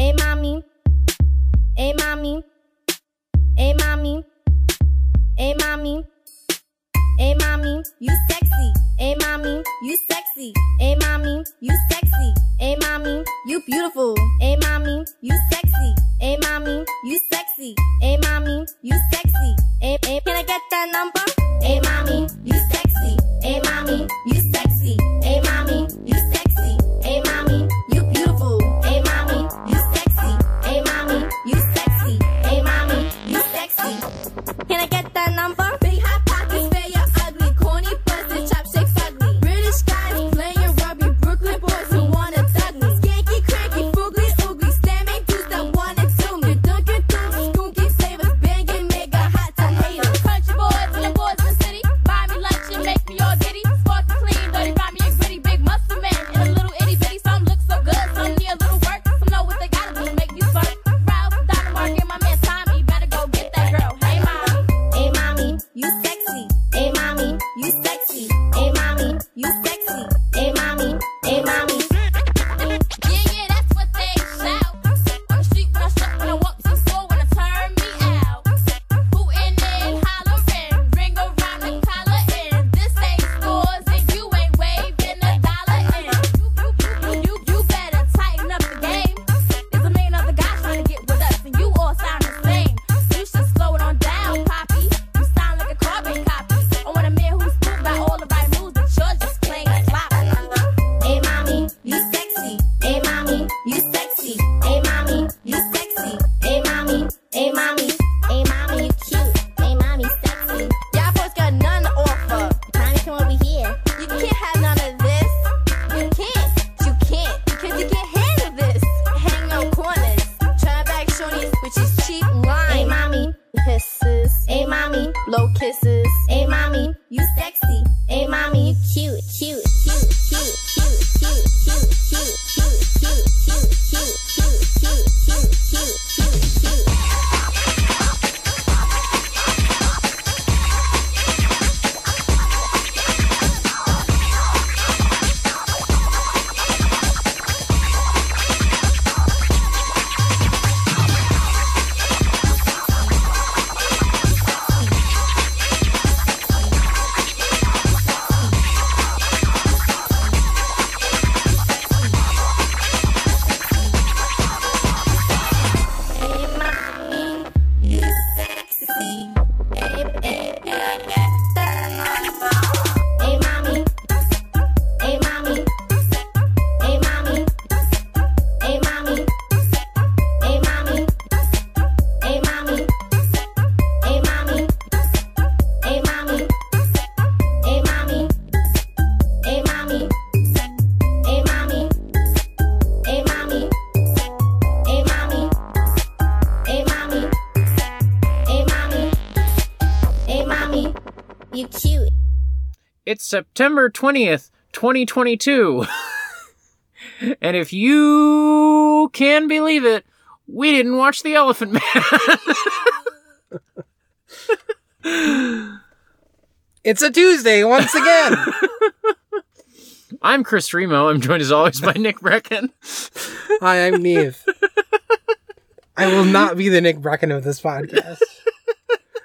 Hey mommy. Hey mommy. Hey mommy. Hey mommy. Hey mommy, you sexy. Hey mommy, you sexy. Hey mommy, you sexy. Hey mommy, you beautiful. Hey mommy, you sexy. Hey mommy, you sexy. Hey mommy, you sexy. Hey, hey, can I get that number? Hey mommy, you sexy. Hey mommy, you sexy. Hey mommy, you sexy. Hey mommy, you beautiful. Hey mommy, you sexy. Hey mommy, you sexy. Hey mommy, you sexy. Can I get that number? Big hot pockets. September 20th, 2022. And if you can believe it, we didn't watch The Elephant Man. It's a Tuesday once again. I'm Chris Remo. I'm joined as always by Nick Brecken. Hi, I'm Niamh. I will not be the Nick Brecken of this podcast.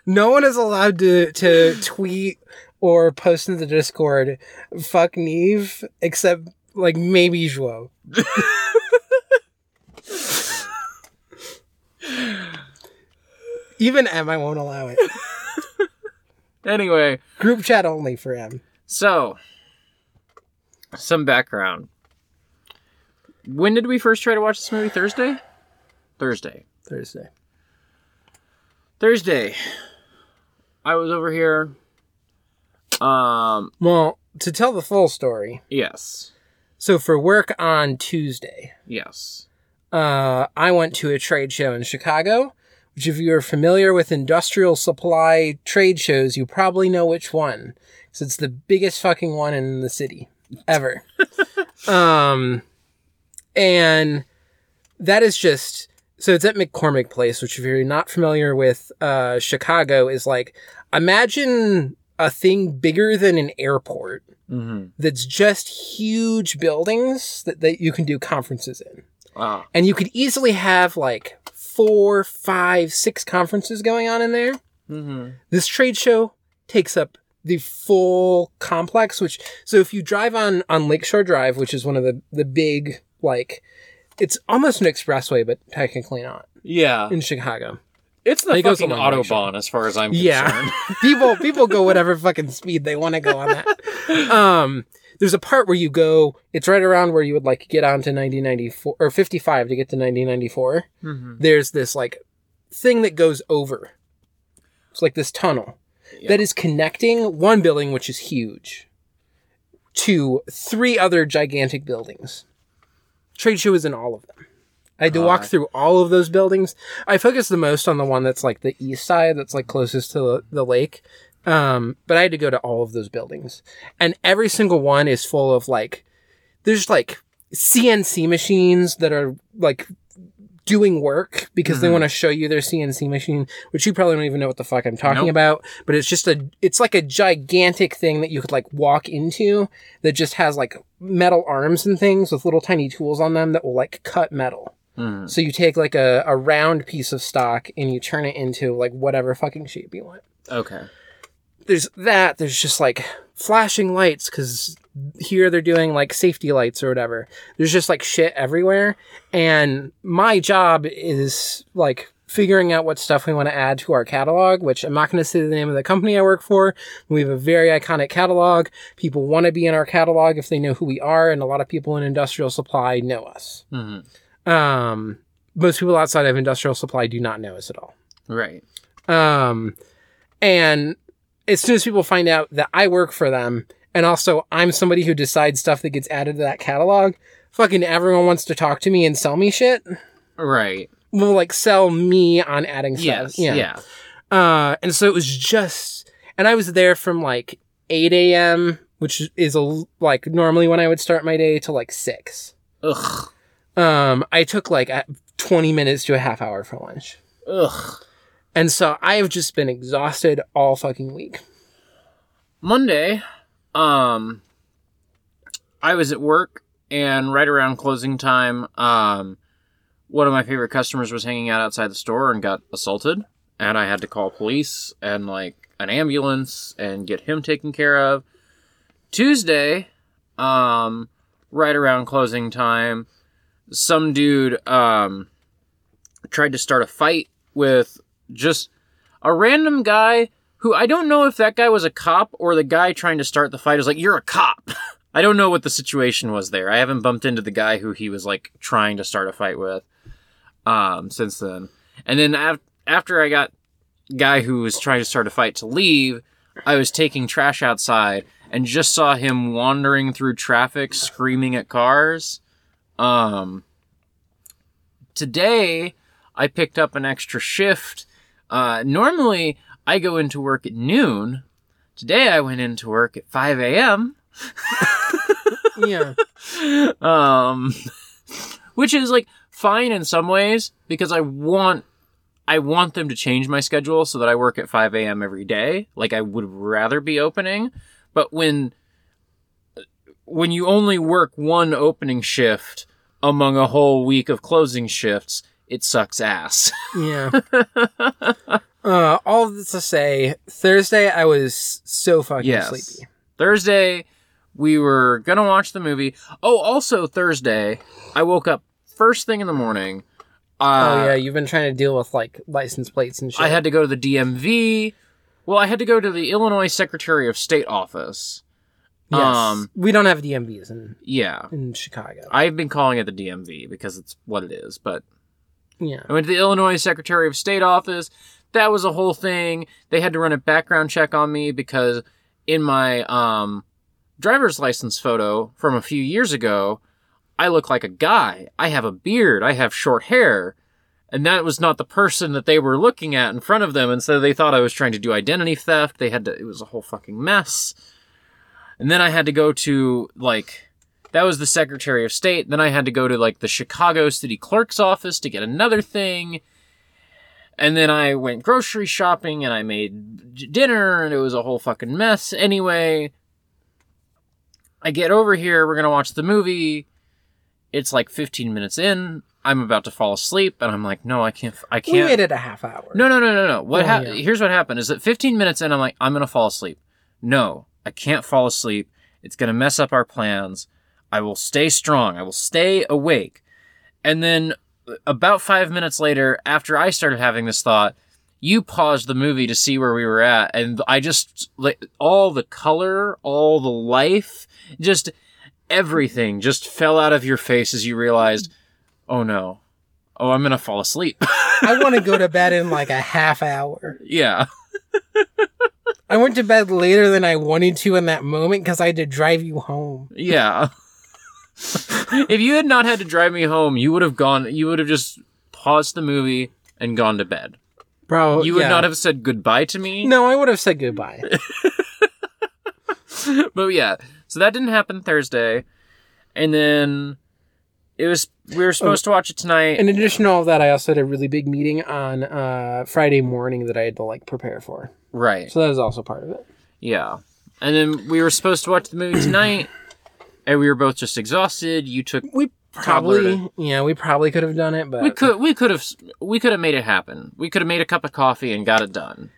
No one is allowed to tweet or post in the Discord, fuck Niamh, except, like, maybe Joao. Even M, I won't allow it. Anyway. Group chat only for M. So, some background. When did we first try to watch this movie? Thursday. I was over here... Well, to tell the full story. Yes. So for work on Tuesday. Yes. I went to a trade show in Chicago, which if you're familiar with industrial supply trade shows, you probably know which one. Because it's the biggest fucking one in the city. Ever. And that is just... So it's at McCormick Place, which if you're not familiar with Chicago is like... Imagine... a thing bigger than an airport that's just huge buildings that you can do conferences in. Wow. And you could easily have like 4, 5, 6 conferences going on in there. Mm-hmm. This trade show takes up the full complex, which, so if you drive on Lakeshore Drive, which is one of the big, like, it's almost an expressway, but technically not. Yeah. In Chicago. It's the fucking Autobahn, as far as I'm concerned. Yeah. People go whatever fucking speed they want to go on that. There's a part where you go, it's right around where you would, like, get onto 9094, or 55 to get to 9094. Mm-hmm. There's this, like, thing that goes over. It's like this tunnel. Yeah. That is connecting one building, which is huge, to 3 other gigantic buildings. Trade show is in all of them. I had to walk through all of those buildings. I focused the most on the one that's like the east side, that's like closest to the lake. But I had to go to all of those buildings. And every single one is full of like, there's like CNC machines that are like doing work because they want to show you their CNC machine, which you probably don't even know what the fuck I'm talking about, but it's just it's like a gigantic thing that you could like walk into that just has like metal arms and things with little tiny tools on them that will like cut metal. Mm. So you take like a round piece of stock and you turn it into like whatever fucking shape you want. Okay. There's just like flashing lights because here they're doing like safety lights or whatever. There's just like shit everywhere. And my job is like figuring out what stuff we want to add to our catalog, which I'm not going to say the name of the company I work for. We have a very iconic catalog. People want to be in our catalog if they know who we are. And a lot of people in industrial supply know us. Mm-hmm. Most people outside of industrial supply do not know us at all. Right. And as soon as people find out that I work for them, and also I'm somebody who decides stuff that gets added to that catalog, fucking everyone wants to talk to me and sell me shit. Right. Well, like, sell me on adding stuff. Yes, yeah. And so it was just... And I was there from, like, 8 a.m., which is, like, normally when I would start my day, to, like, 6. Ugh. I took, like, 20 minutes to a half hour for lunch. Ugh. And so I have just been exhausted all fucking week. Monday, I was at work, and right around closing time, one of my favorite customers was hanging out outside the store and got assaulted. And I had to call police and, like, an ambulance and get him taken care of. Tuesday, right around closing time, some dude tried to start a fight with... just a random guy who I don't know if that guy was a cop or the guy trying to start the fight was like, you're a cop. I don't know what the situation was there. I haven't bumped into the guy who he was like trying to start a fight with since then. And then after I got guy who was trying to start a fight to leave, I was taking trash outside and just saw him wandering through traffic screaming at cars. Today, I picked up an extra shift. Normally, I go into work at noon. Today, I went into work at 5 a.m. Yeah. Which is, like, fine in some ways, because I want them to change my schedule so that I work at 5 a.m. every day. Like, I would rather be opening. But when you only work one opening shift among a whole week of closing shifts... it sucks ass. Yeah. All of this to say, Thursday, I was so fucking sleepy. Thursday, we were going to watch the movie. Oh, also Thursday, I woke up first thing in the morning. You've been trying to deal with, like, license plates and shit. I had to go to the DMV. Well, I had to go to the Illinois Secretary of State office. Yes. We don't have DMVs in Chicago. I've been calling it the DMV because it's what it is, but... yeah. I went to the Illinois Secretary of State office. That was a whole thing. They had to run a background check on me because in my driver's license photo from a few years ago, I look like a guy. I have a beard. I have short hair. And that was not the person that they were looking at in front of them. And so they thought I was trying to do identity theft. It was a whole fucking mess. And then I had to go to, like... that was the Secretary of State. Then I had to go to, like, the Chicago City Clerk's office to get another thing. And then I went grocery shopping, and I made dinner, and it was a whole fucking mess. Anyway, I get over here. We're going to watch the movie. It's like 15 minutes in. I'm about to fall asleep, and I'm like, no, I can't. We waited a half hour. No. Here's what happened is that 15 minutes in, I'm like, I'm going to fall asleep. No, I can't fall asleep. It's going to mess up our plans. I will stay strong. I will stay awake. And then about 5 minutes later, after I started having this thought, you paused the movie to see where we were at. And I just, like, all the color, all the life, just everything just fell out of your face as you realized, oh no. Oh, I'm going to fall asleep. I want to go to bed in like a half hour. Yeah. I went to bed later than I wanted to in that moment because I had to drive you home. Yeah. If you had not had to drive me home, you would have just paused the movie and gone to bed. Bro, you would not have said goodbye to me? No, I would have said goodbye. But yeah, so that didn't happen Thursday. And then... we were supposed to watch it tonight. In addition to all that, I also had a really big meeting on Friday morning that I had to like prepare for. Right. So that was also part of it. Yeah. And then we were supposed to watch the movie tonight, and we were both just exhausted. We probably could have done it, but we could have made it happen. We could have made a cup of coffee and got it done.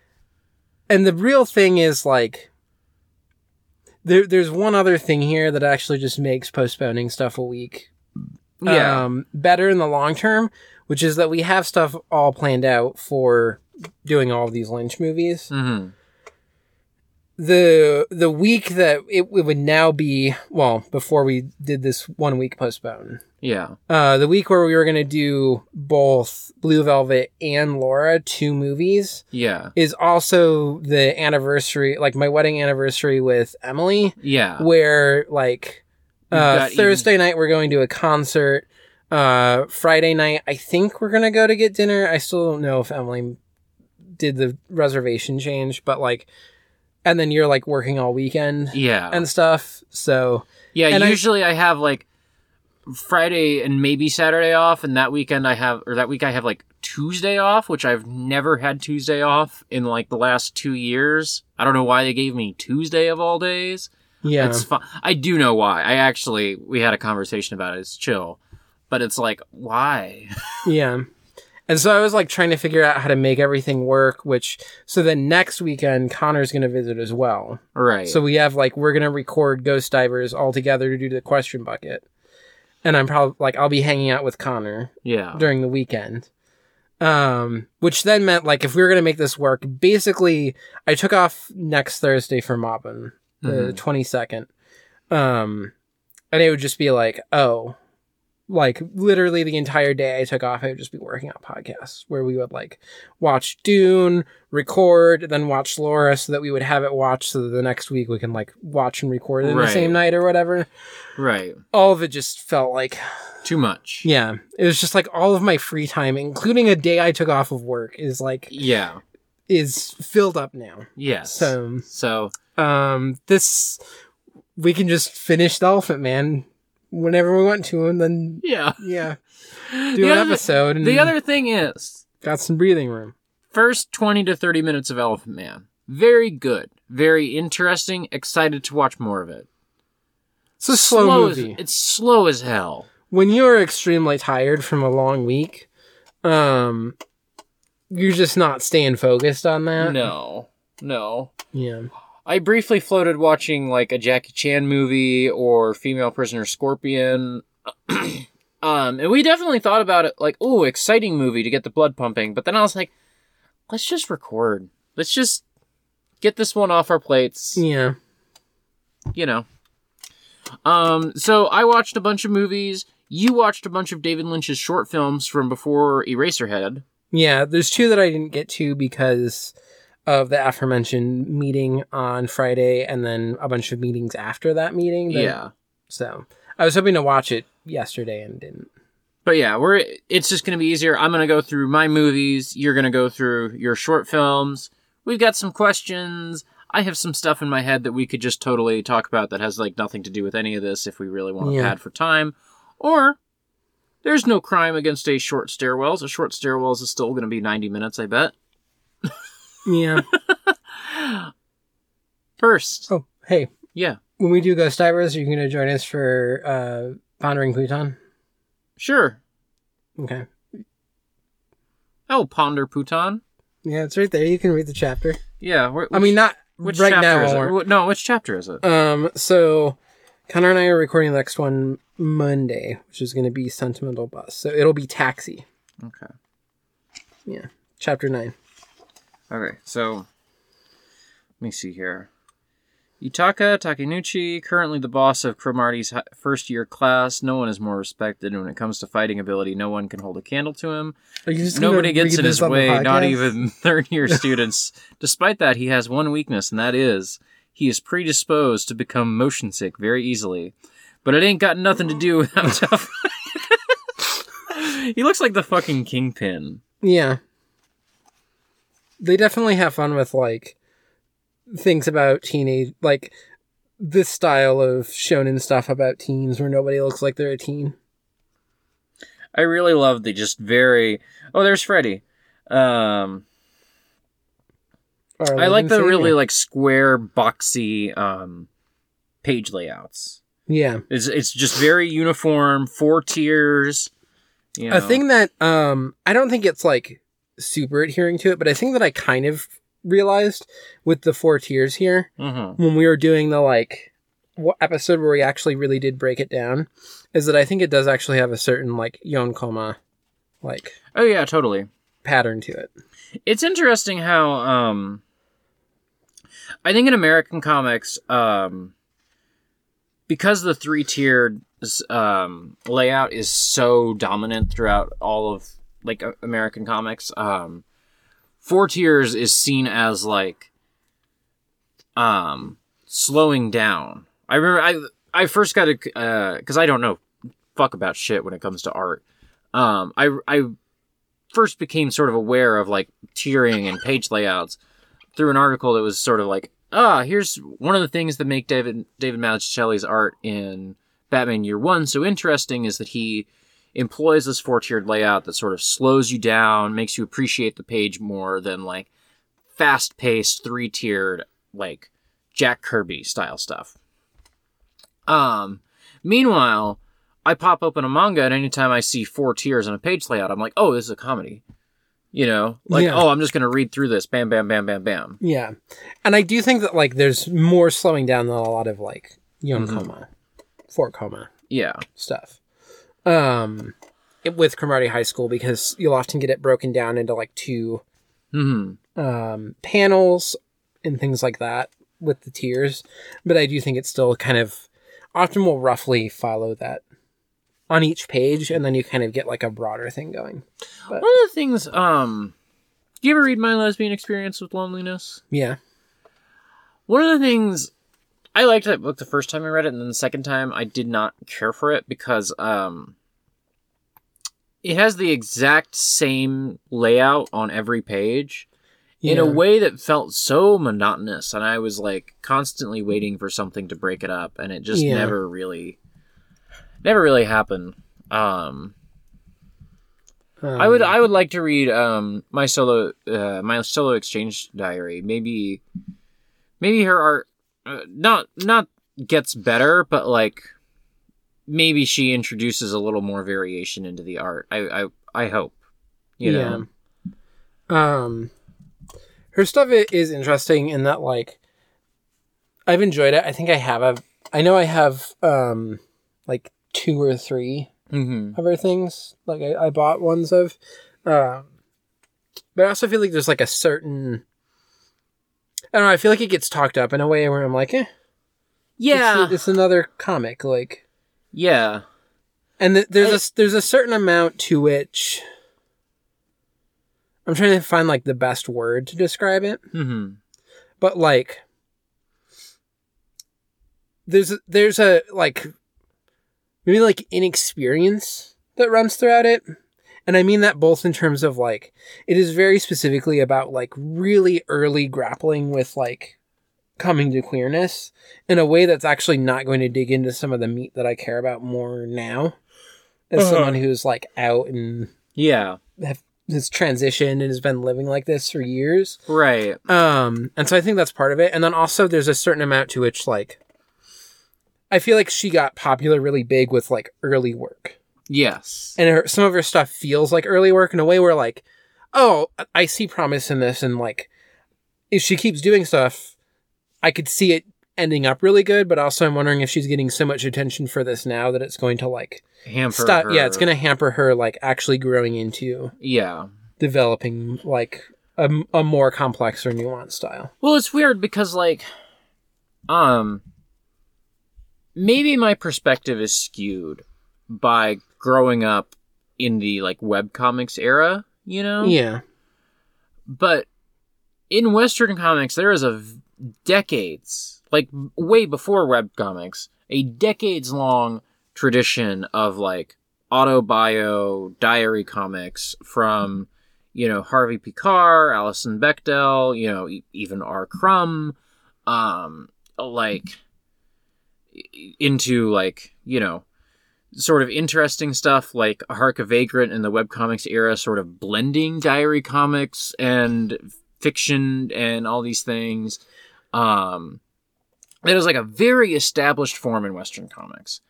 And the real thing is like. There's one other thing here that actually just makes postponing stuff a week. Yeah. Better in the long term, which is that we have stuff all planned out for doing all of these Lynch movies. Mm-hmm. The week that it would now be, well, before we did this 1 week postpone. Yeah. The week where we were going to do both Blue Velvet and Laura, two movies. Yeah. Is also the anniversary, like my wedding anniversary with Emily. Yeah. Where like... Thursday night we're going to a concert. Friday night I think we're gonna go to get dinner. I still don't know if Emily did the reservation change, but like, and then you're like working all weekend, yeah, and stuff. So yeah, usually I have like Friday and maybe Saturday off, and that week I have like Tuesday off, which I've never had Tuesday off in like the last 2 years. I don't know why they gave me Tuesday of all days. Yeah, it's fun. I do know why. We had a conversation about it. It's chill, but it's like, why? Yeah. And so I was like trying to figure out how to make everything work, so then next weekend Connor's going to visit as well. Right. So we have like, we're going to record Ghost Divers all together to do the question bucket. And I'm probably like, I'll be hanging out with Connor during the weekend. Which then meant like, if we were going to make this work, basically I took off next Thursday for mopping. The 22nd. And it would just be like, like literally the entire day I took off, I would just be working on podcasts where we would like watch Dune, record, then watch Laura so that we would have it watched so that the next week we can like watch and record it the same night or whatever. Right. All of it just felt like... too much. Yeah. It was just like all of my free time, including a day I took off of work is like... yeah. Is filled up now. Yes. So... this we can just finish the Elephant Man whenever we want to, and then do an episode. And the other thing is, got some breathing room. First 20 to 30 minutes of Elephant Man, very good, very interesting. Excited to watch more of it. It's a slow movie. It's slow as hell. When you are extremely tired from a long week, you're just not staying focused on that. No. Yeah. I briefly floated watching, like, a Jackie Chan movie or Female Prisoner Scorpion. And we definitely thought about it, like, ooh, exciting movie to get the blood pumping. But then I was like, let's just record. Let's just get this one off our plates. Yeah. You know. So I watched a bunch of movies. You watched a bunch of David Lynch's short films from before Eraserhead. Yeah, there's two that I didn't get to because... of the aforementioned meeting on Friday and then a bunch of meetings after that meeting. Yeah. So I was hoping to watch it yesterday and didn't. But yeah, it's just going to be easier. I'm going to go through my movies. You're going to go through your short films. We've got some questions. I have some stuff in my head that we could just totally talk about that has like nothing to do with any of this if we really want to pad for time. Or there's no crime against a short stairwells. A short stairwells is still going to be 90 minutes, I bet. Yeah. First. Oh, hey. Yeah. When we do Ghost Divers, are you going to join us for Pondering Pootan? Sure. Okay. Oh, Ponder Pootan. Yeah, it's right there. You can read the chapter. Yeah. Which chapter is it? So, Connor and I are recording the next one Monday, which is going to be Sentimental Bus. So, it'll be Taxi. Okay. Yeah. Chapter 9. Okay, so, let me see here. Yutaka Takenuchi, currently the boss of Cromartie's first-year class. No one is more respected, and when it comes to fighting ability, no one can hold a candle to him. Nobody gets in his way, not even third-year students. Despite that, he has one weakness, and that is he is predisposed to become motion sick very easily. But it ain't got nothing to do with how tough... He looks like the fucking Kingpin. Yeah. They definitely have fun with, like... things about teenage, like this style of shonen stuff about teens where nobody looks like they're a teen. I really love the just very... Oh, there's Freddy. I like the really like square boxy page layouts. Yeah. It's just very uniform, 4 tiers. You know. A thing that I don't think it's like super adhering to it, but I think that I kind of realized with the 4 tiers here when we were doing the like episode where we actually really did break it down is that I think it does actually have a certain like yonkoma like pattern to it. It's interesting how I think in American comics because the 3-tiered layout is so dominant throughout all of like American comics, 4 tiers is seen as like slowing down. I remember I first got a because I don't know fuck about shit when it comes to art. I first became sort of aware of like tiering and page layouts through an article that was sort of like here's one of the things that make David Mazzucchelli's art in Batman Year One so interesting is that he employs this 4-tiered layout that sort of slows you down, makes you appreciate the page more than like fast-paced 3-tiered like Jack Kirby style stuff. Meanwhile, I pop open a manga and anytime I see 4 tiers on a page layout, I'm like, oh, this is a comedy. You know, like, oh, I'm just going to read through this. Bam, bam, bam, bam, bam. Yeah. And I do think that like there's more slowing down than a lot of like yonkoma, 4-koma stuff. With Cromartie High School, because you'll often get it broken down into like 2 panels and things like that with the tiers. But I do think it still kind of often will roughly follow that on each page. And then you kind of get like a broader thing going. But... one of the things, do you ever read My Lesbian Experience with Loneliness? Yeah. One of the things, I liked that book the first time I read it. And then the second time I did not care for it because, it has the exact same layout on every page in a way that felt so monotonous. And I was like constantly waiting for something to break it up. And it just never really happened. I would like to read, My Solo Exchange Diary. Maybe her art, not gets better, but like, maybe she introduces a little more variation into the art. I hope, you know. Her stuff is interesting in that like I've enjoyed it. I think I have like 2 or 3 of her things. Like I bought ones of, but I also feel like there's like a certain, I don't know. I feel like it gets talked up in a way where I'm like, it's another comic. Like, yeah, and there's a certain amount to which I'm trying to find like the best word to describe it, but like there's a like maybe like inexperience that runs throughout it, and I mean that both in terms of like it is very specifically about like really early grappling with like coming to queerness in a way that's actually not going to dig into some of the meat that I care about more now as someone who's like out and has transitioned and has been living like this for years. Right. And so I think that's part of it. And then also there's a certain amount to which like, I feel like she got popular really big with like early work. Yes. And her, some of her stuff feels like early work in a way where, like, oh, I see promise in this. And, like, if she keeps doing stuff, I could see it ending up really good. But also I'm wondering if she's getting so much attention for this now that it's going to, like, hamper her. Yeah, it's going to hamper her, like, actually growing into. Yeah. Developing, like, a more complex or nuanced style. Well, it's weird because, like, maybe my perspective is skewed by growing up in the, like, webcomics era, you know? Yeah. But in Western comics, there is a decades, like, way before webcomics, a decades-long tradition of, like, auto-bio diary comics from, you know, Harvey Picar, Alison Bechdel, you know, even R. Crumb, like, into, like, you know, sort of interesting stuff like Hark a Vagrant in the webcomics era, sort of blending diary comics and fiction and all these things. It was like a very established form in Western comics.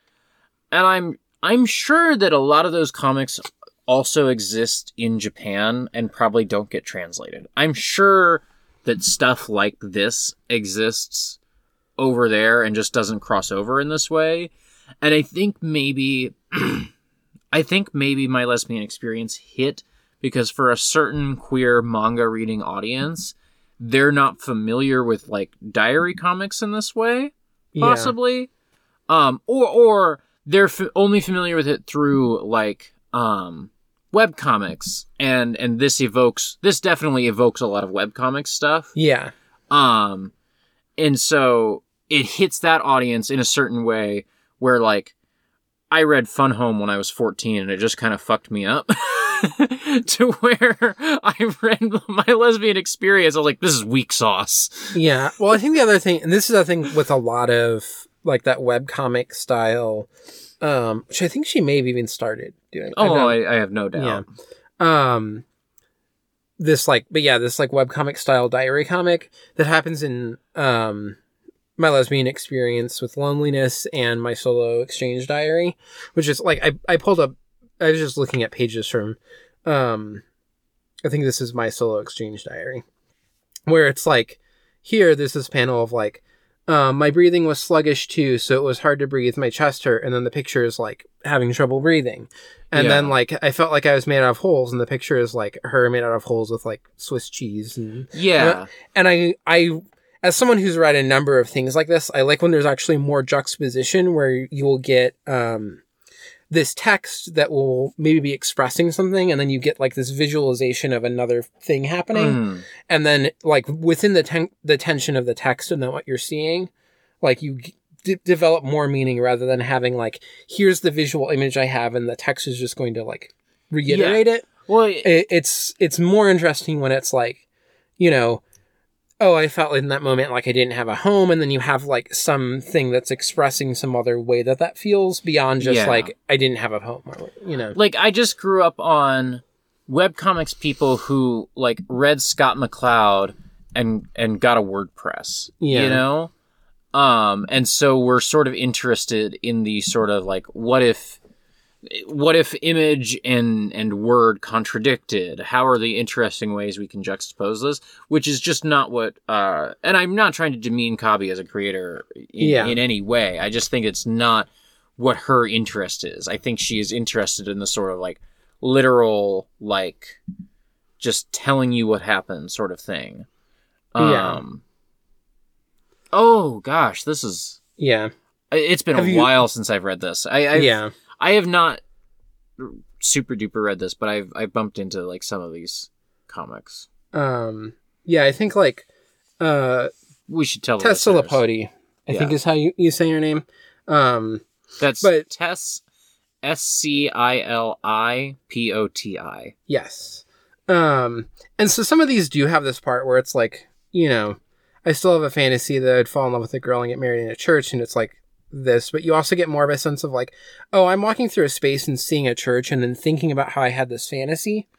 And I'm sure that a lot of those comics also exist in Japan and probably don't get translated. I'm sure that stuff like this exists over there and just doesn't cross over in this way. And I think maybe My Lesbian Experience hit because for a certain queer manga reading audience, they're not familiar with, like, diary comics in this way, possibly. Yeah. Or they're only familiar with it through, like, web comics. And this definitely evokes a lot of web comics stuff. Yeah. And so it hits that audience in a certain way. Where, like, I read Fun Home when I was 14, and it just kind of fucked me up to where I read My Lesbian Experience. I was like, this is weak sauce. Yeah. Well, I think the other thing, and this is a thing with a lot of, like, that webcomic style, which I think she may have even started doing. Oh, I have no doubt. Yeah. This, like, webcomic style diary comic that happens in... My Lesbian Experience with Loneliness and My Solo Exchange Diary, which is, like, I pulled up, I was just looking at pages from, I think this is My Solo Exchange Diary, where it's, like, here, there's this panel of, like, my breathing was sluggish, too, so it was hard to breathe. My chest hurt, and then the picture is, like, having trouble breathing. And then, like, I felt like I was made out of holes, and the picture is, like, her made out of holes with, like, Swiss cheese. And, yeah. And I as someone who's read a number of things like this, I like when there's actually more juxtaposition where you will get this text that will maybe be expressing something, and then you get, like, this visualization of another thing happening. Mm. And then, like, within the tension of the text and then what you're seeing, like, you develop more meaning rather than having, like, here's the visual image I have and the text is just going to, like, reiterate it. Well, it's more interesting when it's, like, you know... oh, I felt in that moment like I didn't have a home, and then you have, like, something that's expressing some other way that feels beyond just, like, I didn't have a home, or, you know. Like, I just grew up on webcomics people who, like, read Scott McCloud and got a WordPress, you know? And so we're sort of interested in the sort of, like, what if image and word contradicted? How are the interesting ways we can juxtapose this? Which is just not what... and I'm not trying to demean Kabi as a creator in any way. I just think it's not what her interest is. I think she is interested in the sort of, like, literal, like, just telling you what happened sort of thing. Oh, gosh, this is... Yeah. It's been a while since I've read this. I have not super duper read this, but I've bumped into, like, some of these comics. I think, like, we should tell Tess Silapodi, I think is how you say your name. That's Tess S-C-I-L-I-P-O-T-I. Yes. And so some of these do have this part where it's like, you know, I still have a fantasy that I'd fall in love with a girl and get married in a church, and it's like this, but you also get more of a sense of, like, oh, I'm walking through a space and seeing a church and then thinking about how I had this fantasy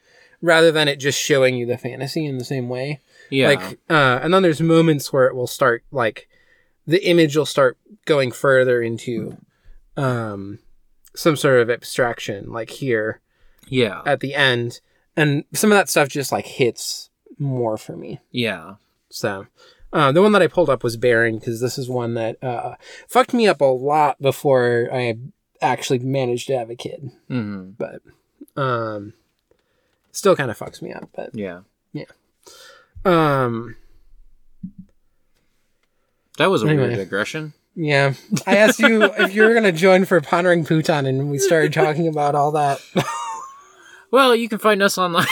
rather than it just showing you the fantasy in the same way. Yeah. Like, and then there's moments where it will start, like, the image will start going further into, some sort of abstraction, like here, yeah, at the end, and some of that stuff just like hits more for me. Yeah. So the one that I pulled up was Barren, because this is one that fucked me up a lot before I actually managed to have a kid. Mm-hmm. But still kind of fucks me up. But yeah. That was a weird digression. Yeah. I asked you if you were going to join for Pondering Pootan, and we started talking about all that. Well, you can find us online.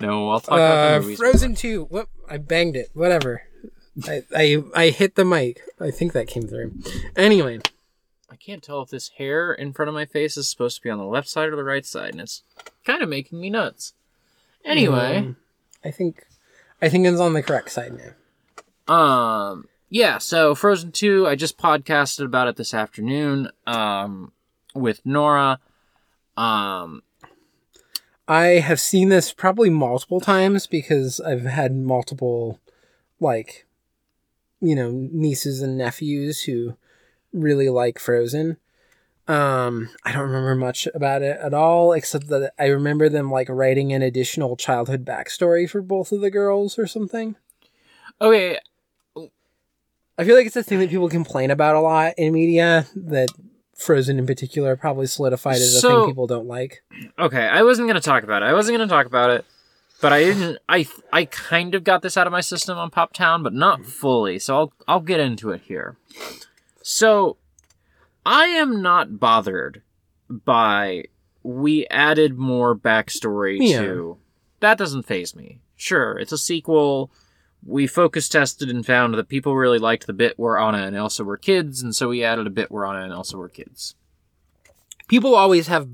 No, I'll talk about the movies. Frozen 2. Whoop, I banged it. Whatever. I hit the mic. I think that came through. Anyway. I can't tell if this hair in front of my face is supposed to be on the left side or the right side, and it's kind of making me nuts. Anyway. I think it's on the correct side now. Yeah, so Frozen 2, I just podcasted about it this afternoon with Nora. I have seen this probably multiple times because I've had multiple, like, you know, nieces and nephews who really like Frozen. I don't remember much about it at all, except that I remember them, like, writing an additional childhood backstory for both of the girls or something. Okay. I feel like it's a thing that people complain about a lot in media, that Frozen in particular probably solidified as a thing people don't like. Okay, I wasn't going to talk about it, but I didn't. I kind of got this out of my system on Pop Town, but not fully, so I'll get into it here. So, I am not bothered by we added more backstory to... That doesn't faze me. Sure, it's a sequel... We focus tested and found that people really liked the bit where Anna and Elsa were kids, and so we added a bit where Anna and Elsa were kids. People always have...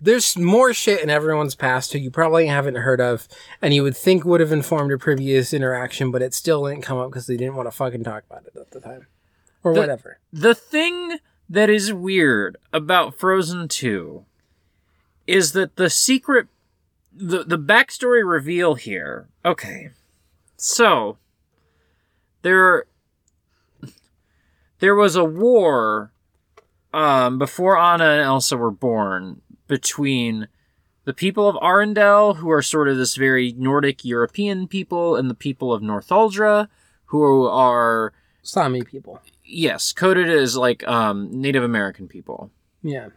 There's more shit in everyone's past who you probably haven't heard of, and you would think would have informed a previous interaction, but it still didn't come up because they didn't want to fucking talk about it at the time. Or whatever. The thing that is weird about Frozen 2 is that the secret... The backstory reveal here... Okay... So, there was a war before Anna and Elsa were born between the people of Arendelle, who are sort of this very Nordic European people, and the people of Northuldra, who are... Sami people. Yes, coded as, like, Native American people. Yeah.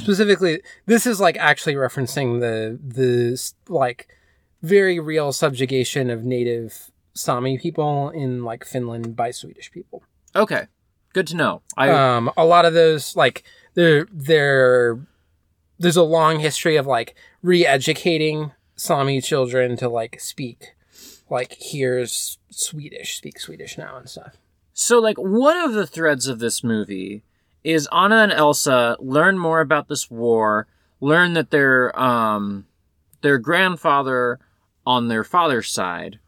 Specifically, this is, like, actually referencing the like... very real subjugation of native Sami people in, like, Finland by Swedish people. Okay. Good to know. A lot of those, like, there's a long history of, like, re-educating Sami children to, like, speak. Like, here's Swedish. Speak Swedish now and stuff. So, like, one of the threads of this movie is Anna and Elsa learn more about this war, learn that their grandfather... on their father's side,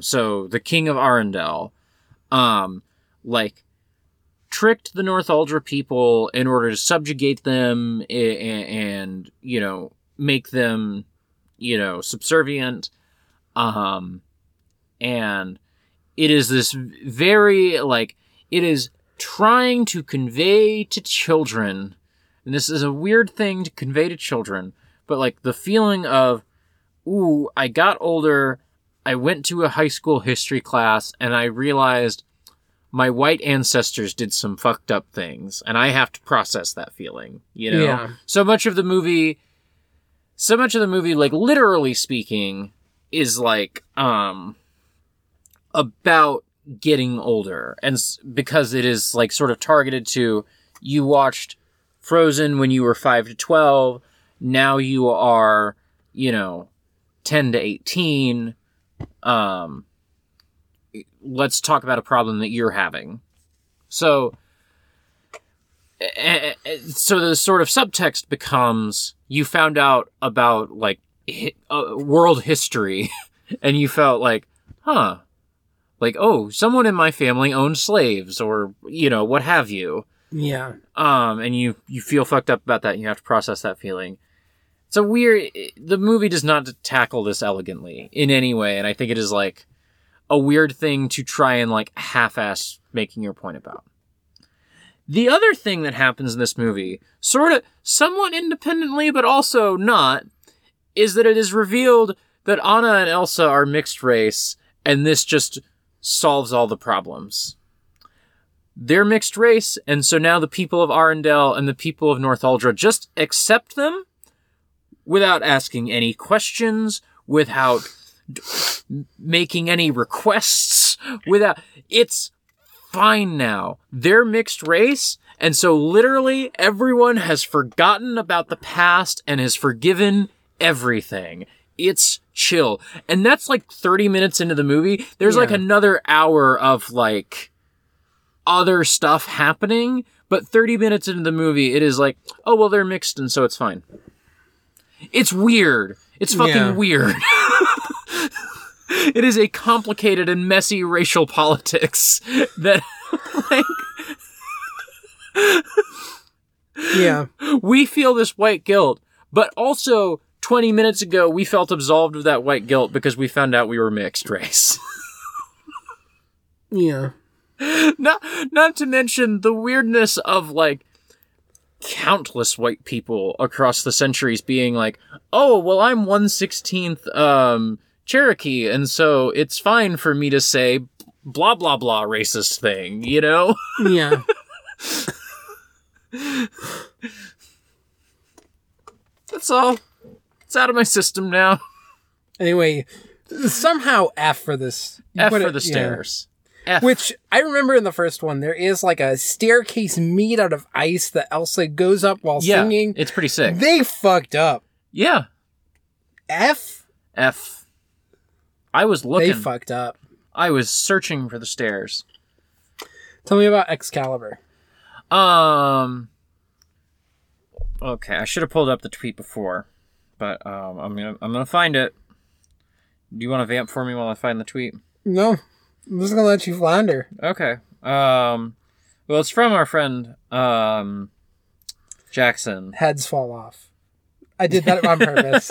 so the king of Arendelle, like, tricked the Northuldra people in order to subjugate them and, you know, make them, you know, subservient. And it is this very, like, it is trying to convey to children, and this is a weird thing to convey to children, but, like, the feeling of, ooh, I got older, I went to a high school history class, and I realized my white ancestors did some fucked up things, and I have to process that feeling, you know? Yeah. So much of the movie, like, literally speaking, is, like, about getting older, and because it is, like, sort of targeted to, you watched Frozen when you were 5 to 12, now you are, you know... 10 to 18, let's talk about a problem that you're having. So the sort of subtext becomes, you found out about, like, world history, and you felt like, huh, like, oh, someone in my family owned slaves, or, you know, what have you. Yeah. And you feel fucked up about that, and you have to process that feeling. It's a weird... The movie does not tackle this elegantly in any way, and I think it is, like, a weird thing to try and, like, half-ass making your point about. The other thing that happens in this movie, sort of somewhat independently, but also not, is that it is revealed that Anna and Elsa are mixed race, and this just solves all the problems. They're mixed race, and so now the people of Arendelle and the people of North Aldra just accept them without asking any questions, without making any requests, without... It's... fine now. They're mixed race, and so literally everyone has forgotten about the past and has forgiven everything. It's chill. And that's like 30 minutes into the movie. There's like another hour of like other stuff happening, but 30 minutes into the movie it is like, oh well, they're mixed and so it's fine. It's weird. It's fucking weird. It is a complicated and messy racial politics that, like... yeah. We feel this white guilt, but also 20 minutes ago we felt absolved of that white guilt because we found out we were mixed race. yeah. Not to mention the weirdness of, like, countless white people across the centuries being like, oh, well, I'm 1/16th, Cherokee, and so it's fine for me to say blah blah blah racist thing, you know? Yeah. That's all. It's out of my system now. Anyway, somehow F for this. F for the stairs. F. Which, I remember in the first one, there is like a staircase made out of ice that Elsa goes up while singing. It's pretty sick. They fucked up. Yeah. F? F. I was looking. They fucked up. I was searching for the stairs. Tell me about Excalibur. Okay, I should have pulled up the tweet before, but I'm gonna find it. Do you want to vamp for me while I find the tweet? No, I'm just gonna let you flounder. Okay. Well, it's from our friend Jackson. Heads Fall Off. I did that on purpose.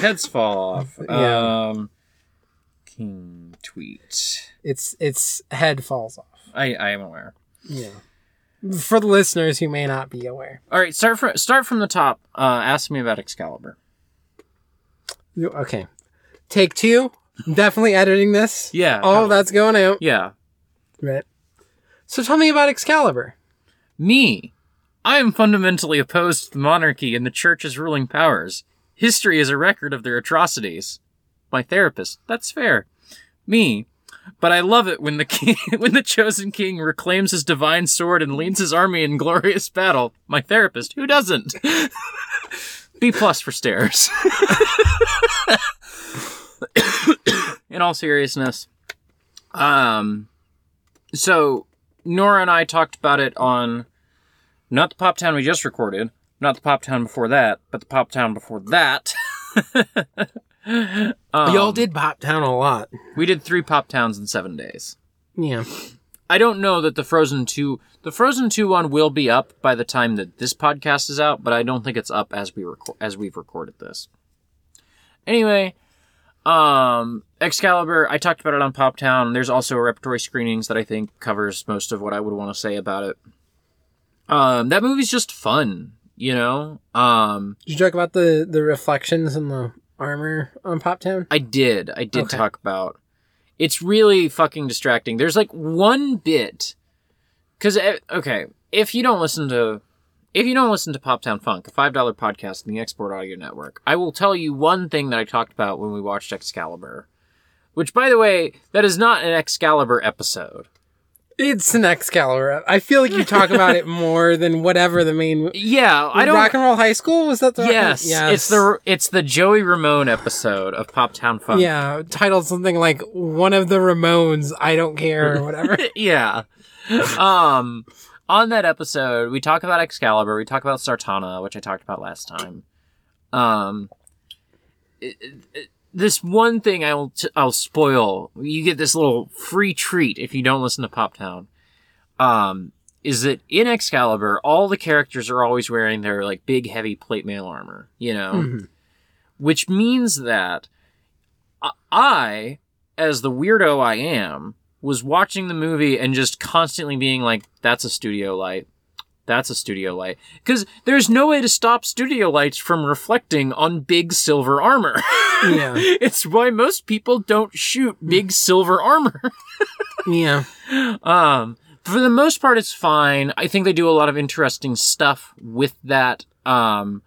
Heads Fall Off. Yeah. King tweet. It's head falls off. I am aware. Yeah. For the listeners who may not be aware. All right, start from the top. Ask me about Excalibur. Okay. Take two. I'm definitely editing this. Yeah. All of that's going out. Yeah. Right. So tell me about Excalibur. Me. I am fundamentally opposed to the monarchy and the church's ruling powers. History is a record of their atrocities. My therapist. That's fair. Me. But I love it when the chosen king reclaims his divine sword and leads his army in glorious battle. My therapist. Who doesn't? B+ for stairs. In all seriousness. So Nora and I talked about it on not the Pop Town we just recorded. Not the Pop Town before that, but the Pop Town before that. Y'all did Pop Town a lot. We did 3 Pop Towns in 7 days. Yeah. I don't know that the Frozen 2 one will be up by the time that this podcast is out, but I don't think it's up as we've recorded this. Anyway, Excalibur, I talked about it on Pop Town. There's also a repertory screenings that I think covers most of what I would want to say about it. That movie's just fun. You know, did you talk about the reflections in the armor on Pop Town? I did okay. Talk about. It's really fucking distracting. There's like one bit, because okay, if you don't listen to Pop Town Funk, a $5 podcast in the Export Audio Network, I will tell you one thing that I talked about when we watched Excalibur, which by the way, that is not an Excalibur episode. It's an Excalibur. I feel like you talk about it more than whatever the main... Yeah, I don't... Rock and Roll High School? Was that the... Yes. It's the Joey Ramone episode of Pop Town Funk. Yeah, titled something like, One of the Ramones, I Don't Care, or whatever. yeah. On that episode, we talk about Excalibur, we talk about Sartana, which I talked about last time. This one thing I'll spoil, you get this little free treat if you don't listen to Pop Town, is that in Excalibur, all the characters are always wearing their like big, heavy plate mail armor, you know? Mm-hmm. Which means that I, as the weirdo I am, was watching the movie and just constantly being like, that's a studio light. That's a studio light. Because there's no way to stop studio lights from reflecting on big silver armor. Yeah. It's why most people don't shoot big silver armor. Yeah. For the most part, it's fine. I think they do a lot of interesting stuff with that. And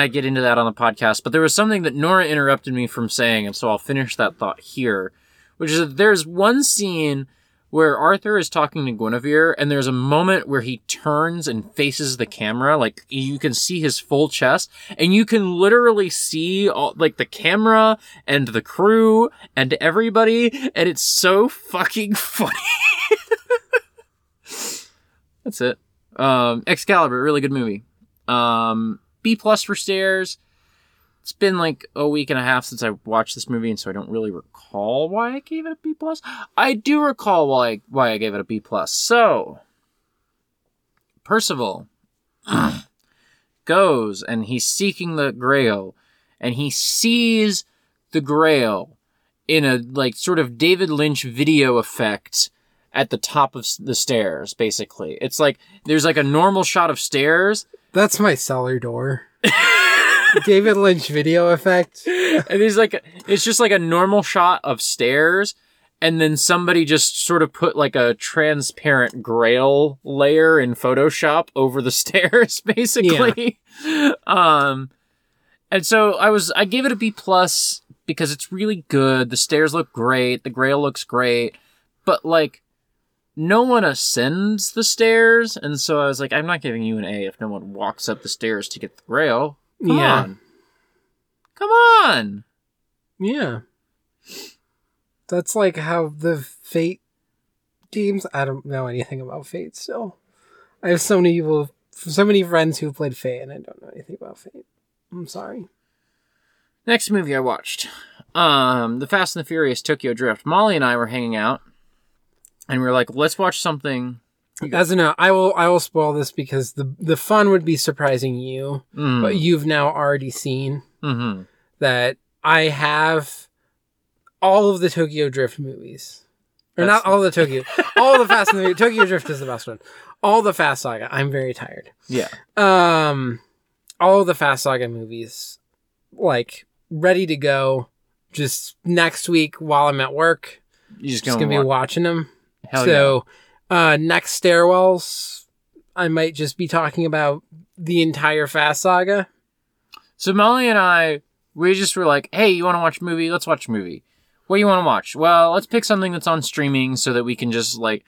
I get into that on the podcast. But there was something that Nora interrupted me from saying, and so I'll finish that thought here, which is that there's one scene where Arthur is talking to Guinevere, and there's a moment where he turns and faces the camera. Like, you can see his full chest, and you can literally see all, like, the camera and the crew and everybody, and it's so fucking funny. That's it. Excalibur, really good movie. B+ for stairs. It's been like a week and a half since I watched this movie, and so I don't really recall why I gave it a B+. I do recall why I gave it a B+. So, Percival goes, and he's seeking the Grail, and he sees the Grail in a, like, sort of David Lynch video effect at the top of the stairs, basically. It's like, there's like a normal shot of stairs. That's my cellar door. David Lynch video effect. And there's like, it's just like a normal shot of stairs. And then somebody just sort of put like a transparent grail layer in Photoshop over the stairs, basically. Yeah. And so I gave it a B+ because it's really good. The stairs look great. The grail looks great. But like, no one ascends the stairs. And so I was like, I'm not giving you an A if no one walks up the stairs to get the grail. Come on. Yeah. That's like how the Fate games. I don't know anything about Fate still. I have so many friends who played Fate, and I don't know anything about Fate. I'm sorry. Next movie I watched. The Fast and the Furious Tokyo Drift. Molly and I were hanging out, and we were like, let's watch something. As a note, I will spoil this because the fun would be surprising you, but you've now already seen that I have all of the Tokyo Drift movies. Or that's not all the Tokyo, all the Fast and the Tokyo Drift is the best one. All the Fast Saga. I'm very tired. Yeah. All the Fast Saga movies, like, ready to go. Just next week while I'm at work, you're just gonna be watching them. Hell so. Yeah. Next Stairwells, I might just be talking about the entire Fast Saga. So Molly and I, we just were like, hey, you want to watch a movie? Let's watch a movie. What do you want to watch? Well, let's pick something that's on streaming so that we can just, like,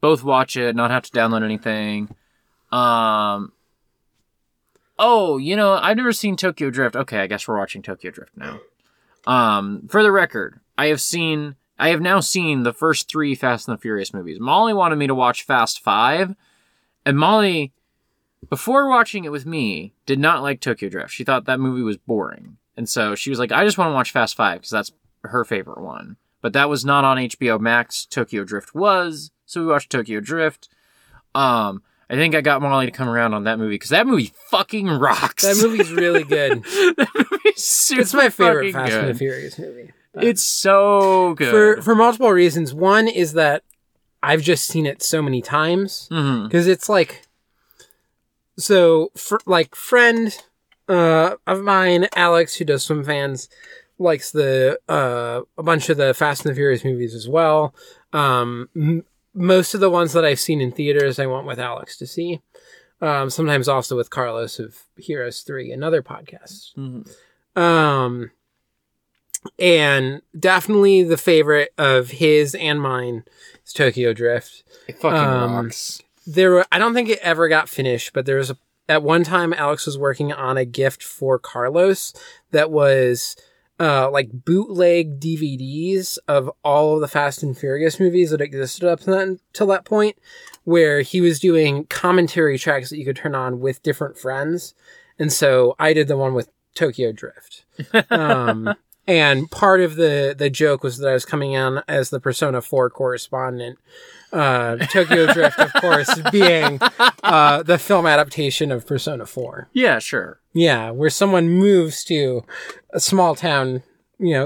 both watch it, not have to download anything. I've never seen Tokyo Drift. Okay, I guess we're watching Tokyo Drift now. For the record, I have now seen the first 3 Fast and the Furious movies. Molly wanted me to watch Fast 5, and Molly, before watching it with me, did not like Tokyo Drift. She thought that movie was boring. And so she was like, I just want to watch Fast 5 because that's her favorite one. But that was not on HBO Max. Tokyo Drift was. So we watched Tokyo Drift. I think I got Molly to come around on that movie because that movie fucking rocks. That movie's really good. That movie's super It's my favorite Fast good. And the Furious movie. But it's so good. For multiple reasons. One is that I've just seen it so many times. Because it's like... So, friend of mine, Alex, who does Swim Fans, likes a bunch of the Fast and the Furious movies as well. Most of the ones that I've seen in theaters, I went with Alex to see. Sometimes also with Carlos of Heroes 3, another podcast. And definitely the favorite of his and mine is Tokyo Drift. It fucking rocks. I don't think it ever got finished, but there was at one time Alex was working on a gift for Carlos that was like bootleg DVDs of all of the Fast and Furious movies that existed up till that point, where he was doing commentary tracks that you could turn on with different friends. And so I did the one with Tokyo Drift. And part of the joke was that I was coming in as the Persona 4 correspondent. Tokyo Drift, of course, being the film adaptation of Persona 4. Yeah, sure. Yeah, where someone moves to a small town,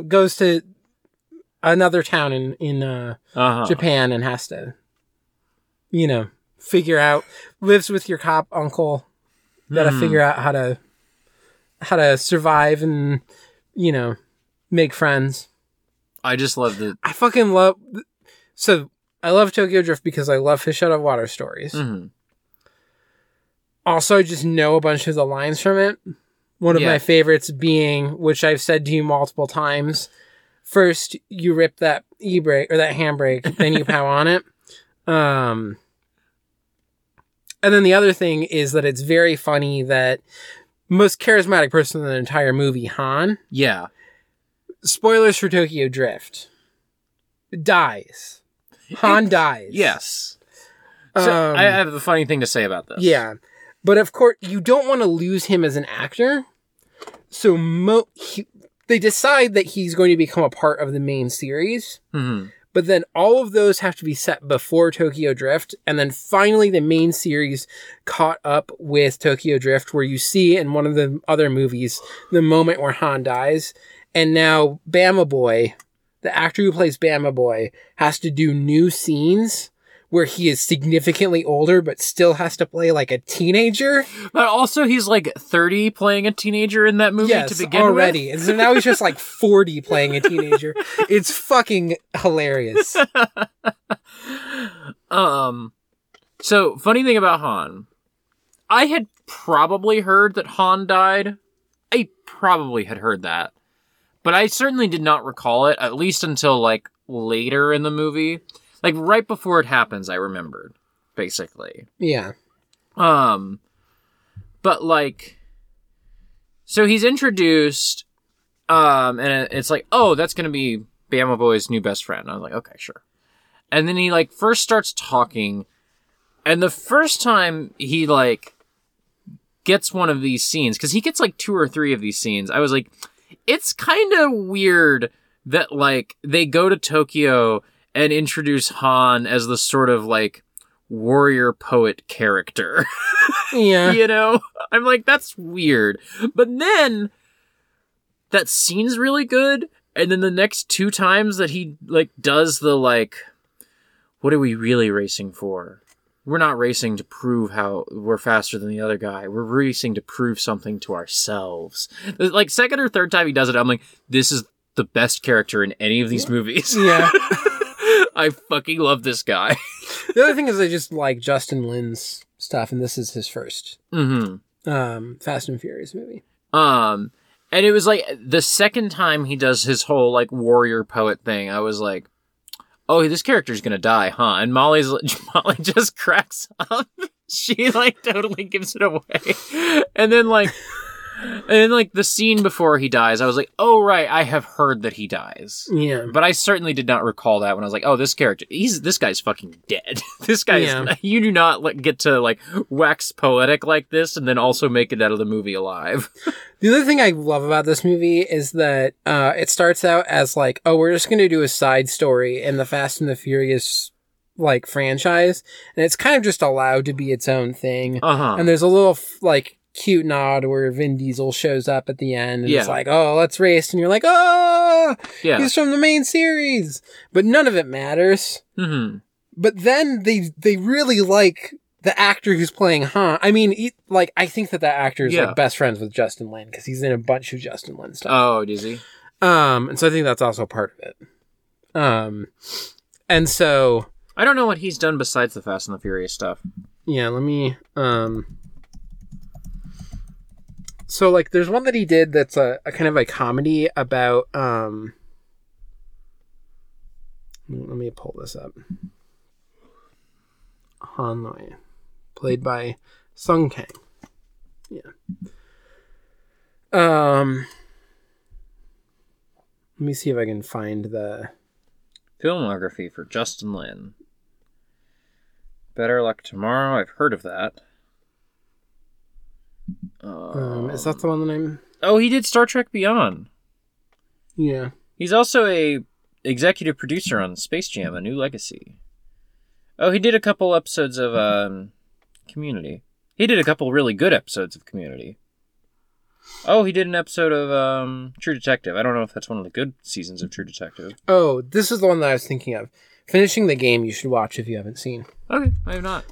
goes to another town in Japan and has to, you know, figure out, lives with your cop uncle, gotta figure out how to survive and, you know, make friends. I just love that. I fucking love. So I love Tokyo Drift because I love fish out of water stories. Mm-hmm. Also, I just know a bunch of the lines from it. One of my favorites being, which I've said to you multiple times, first you rip that e-brake or that handbrake, then you pow on it. And then the other thing is that it's very funny that most charismatic person in the entire movie, Han. Yeah. Spoilers for Tokyo Drift. Dies. Han dies. Yes. So I have a funny thing to say about this. Yeah. But of course, you don't want to lose him as an actor. So they decide that he's going to become a part of the main series. Mm-hmm. But then all of those have to be set before Tokyo Drift. And then finally, the main series caught up with Tokyo Drift, where you see in one of the other movies, the moment where Han dies. And now Bama Boy, the actor who plays Bama Boy, has to do new scenes where he is significantly older, but still has to play like a teenager. But also he's like 30 playing a teenager in that movie to begin already. With. And so now he's just like 40 playing a teenager. It's fucking hilarious. So funny thing about Han, I had probably heard that Han died. I probably had heard that, but I certainly did not recall it, at least until like later in the movie. Like, right before it happens, I remembered, basically. Yeah. But, like, so he's introduced, and it's like, oh, that's going to be Bama Boy's new best friend. And I was like, okay, sure. And then he, like, first starts talking, and the first time he, like, gets one of these scenes, because he gets, like, 2 or 3 of these scenes, I was like, it's kind of weird that, like, they go to Tokyo and introduce Han as the sort of, like, warrior poet character. Yeah. You know? I'm like, that's weird. But then, that scene's really good, and then the next 2 times that he, like, does the, like, what are we really racing for? We're not racing to prove how we're faster than the other guy. We're racing to prove something to ourselves. Like, second or third time he does it, I'm like, this is the best character in any of these movies. Yeah. I fucking love this guy. The other thing is I just like Justin Lin's stuff, and this is his first Fast and Furious movie. And it was like the second time he does his whole like warrior poet thing, I was like, oh, this character's gonna die, huh? And Molly just cracks up. She like totally gives it away. And then, like, the scene before he dies, I was like, oh, right, I have heard that he dies. Yeah. But I certainly did not recall that when I was like, oh, this character, this guy's fucking dead. This guy is, you do not get to, like, wax poetic like this and then also make it out of the movie alive. The other thing I love about this movie is that it starts out as, like, oh, we're just going to do a side story in the Fast and the Furious, like, franchise. And it's kind of just allowed to be its own thing. Uh-huh. And there's a little, like, cute nod where Vin Diesel shows up at the end and it's like, oh, let's race, and you're like, oh yeah, he's from the main series, but none of it matters. Mm-hmm. But then they really like the actor who's playing Han. I mean, I think that actor is like best friends with Justin Lin because he's in a bunch of Justin Lin stuff. Oh, does he? And so I think that's also part of it. And so I don't know what he's done besides the Fast and the Furious stuff. Yeah, let me So, like, there's one that he did that's a kind of a comedy about, let me pull this up. Han Noi, played by Sung Kang. Yeah. Let me see if I can find the filmography for Justin Lin. Better Luck Tomorrow, I've heard of that. Is that the one that I'm... Oh, he did Star Trek Beyond. Yeah. He's also a executive producer on Space Jam, A New Legacy. Oh, he did a couple episodes of Community. He did a couple really good episodes of Community. Oh, he did an episode of True Detective. I don't know if that's one of the good seasons of True Detective. Oh, this is the one that I was thinking of. Finishing the Game, you should watch if you haven't seen. Okay, I have not.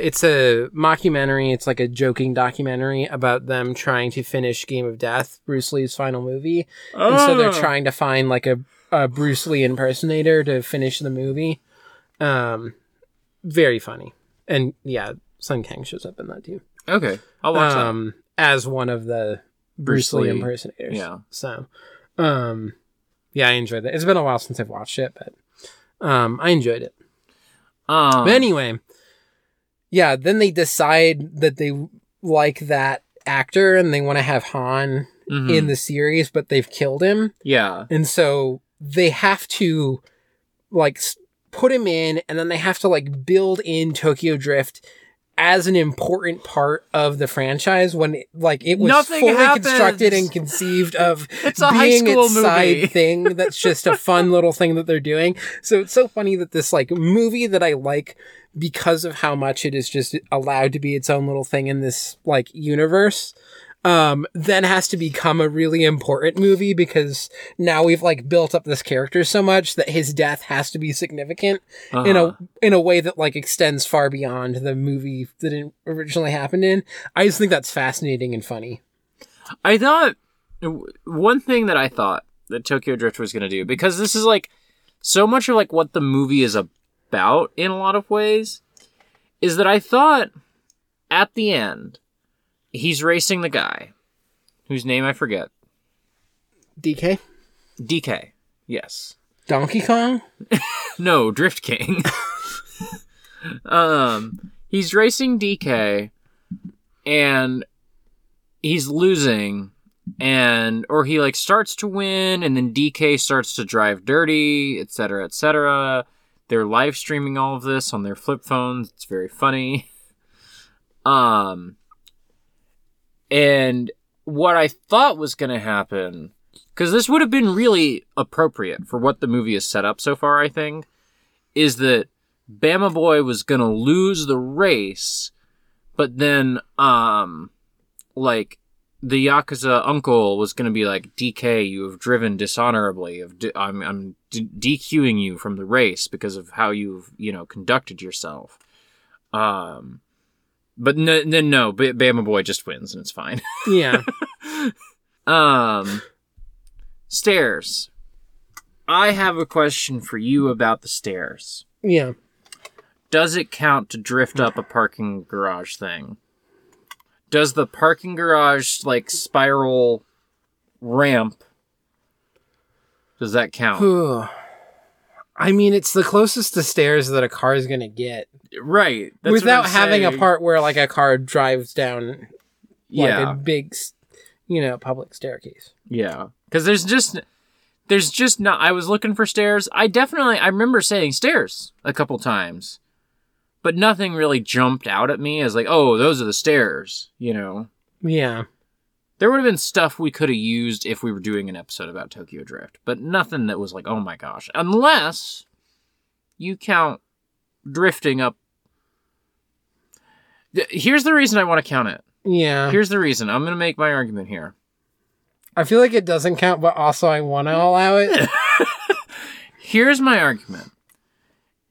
It's a mockumentary. It's like a joking documentary about them trying to finish Game of Death, Bruce Lee's final movie. Oh. And so they're trying to find like a Bruce Lee impersonator to finish the movie. Very funny. And yeah, Sun Kang shows up in that too. Okay, I'll watch that. As one of the Bruce Lee impersonators. Yeah. So, yeah, I enjoyed that. It's been a while since I've watched it, but... I enjoyed it. But anyway, yeah, then they decide that they like that actor and they want to have Han in the series, but they've killed him. Yeah. And so they have to, like, put him in, and then they have to, like, build in Tokyo Drift as an important part of the franchise when, it, like, it was constructed and conceived of it's a being high school its movie. Side thing that's just a fun little thing that they're doing. So it's so funny that this, like, movie that I like because of how much it is just allowed to be its own little thing in this, like, universe, then has to become a really important movie because now we've, like, built up this character so much that his death has to be significant in a way that, like, extends far beyond the movie that it originally happened in. I just think that's fascinating and funny. I thought one thing that I thought that Tokyo Drift was going to do, because this is, like, so much of, like, what the movie is about in a lot of ways, is that I thought at the end, he's racing the guy whose name I forget. DK? DK, yes. Donkey Kong? No, Drift King. He's racing DK and he's losing or he like starts to win and then DK starts to drive dirty, etc., etc. They're live streaming all of this on their flip phones. It's very funny. And what I thought was going to happen, because this would have been really appropriate for what the movie has set up so far, I think, is that Bama Boy was going to lose the race, but then, like, the Yakuza uncle was going to be like, DK, you have driven dishonorably. I'm DQing you from the race because of how you've, you know, conducted yourself. But no, Bama Boy just wins and it's fine. Yeah. Stairs. I have a question for you about the stairs. Yeah. Does it count to drift up a parking garage thing? Does the parking garage, like, spiral ramp, does that count? I mean, it's the closest to stairs that a car is going to get. Right. That's without having a part where, like, a car drives down, like, a big, you know, public staircase. Yeah. Because there's just not... I was looking for stairs. I remember saying stairs a couple times. But nothing really jumped out at me as, like, oh, those are the stairs, you know? Yeah. There would have been stuff we could have used if we were doing an episode about Tokyo Drift, but nothing that was like, oh my gosh. Unless you count drifting up. Here's the reason I want to count it. Yeah. Here's the reason. I'm going to make my argument here. I feel like it doesn't count, but also I want to allow it. Here's my argument.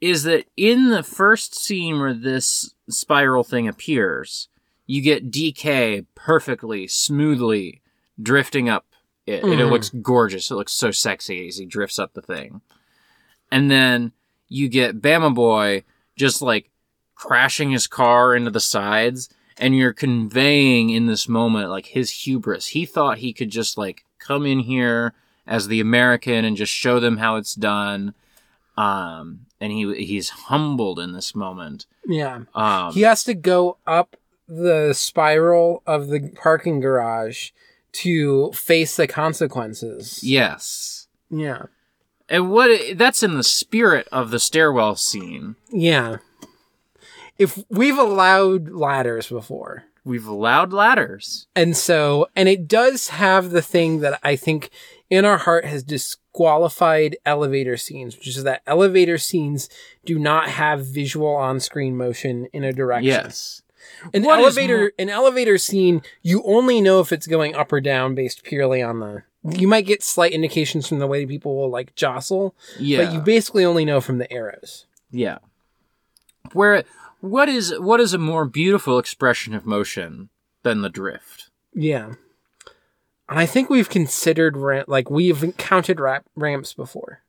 Is that in the first scene where this spiral thing appears... you get DK perfectly, smoothly drifting up it. Mm. And it looks gorgeous. It looks so sexy as he drifts up the thing. And then you get Bama Boy just, like, crashing his car into the sides. And you're conveying in this moment, like, his hubris. He thought he could just, like, come in here as the American and just show them how it's done. And he's humbled in this moment. Yeah. He has to go up the spiral of the parking garage to face the consequences. Yes. Yeah. And that's in the spirit of the stairwell scene. Yeah. If we've allowed ladders before. We've allowed ladders. And it does have the thing that I think in our heart has disqualified elevator scenes, which is that elevator scenes do not have visual on-screen motion in a direction. Yes. An elevator scene, you only know if it's going up or down based purely on the... You might get slight indications from the way people will, like, jostle. Yeah. But you basically only know from the arrows. Yeah. Where... What is a more beautiful expression of motion than the drift? Yeah. I think we've considered we've encountered ramps before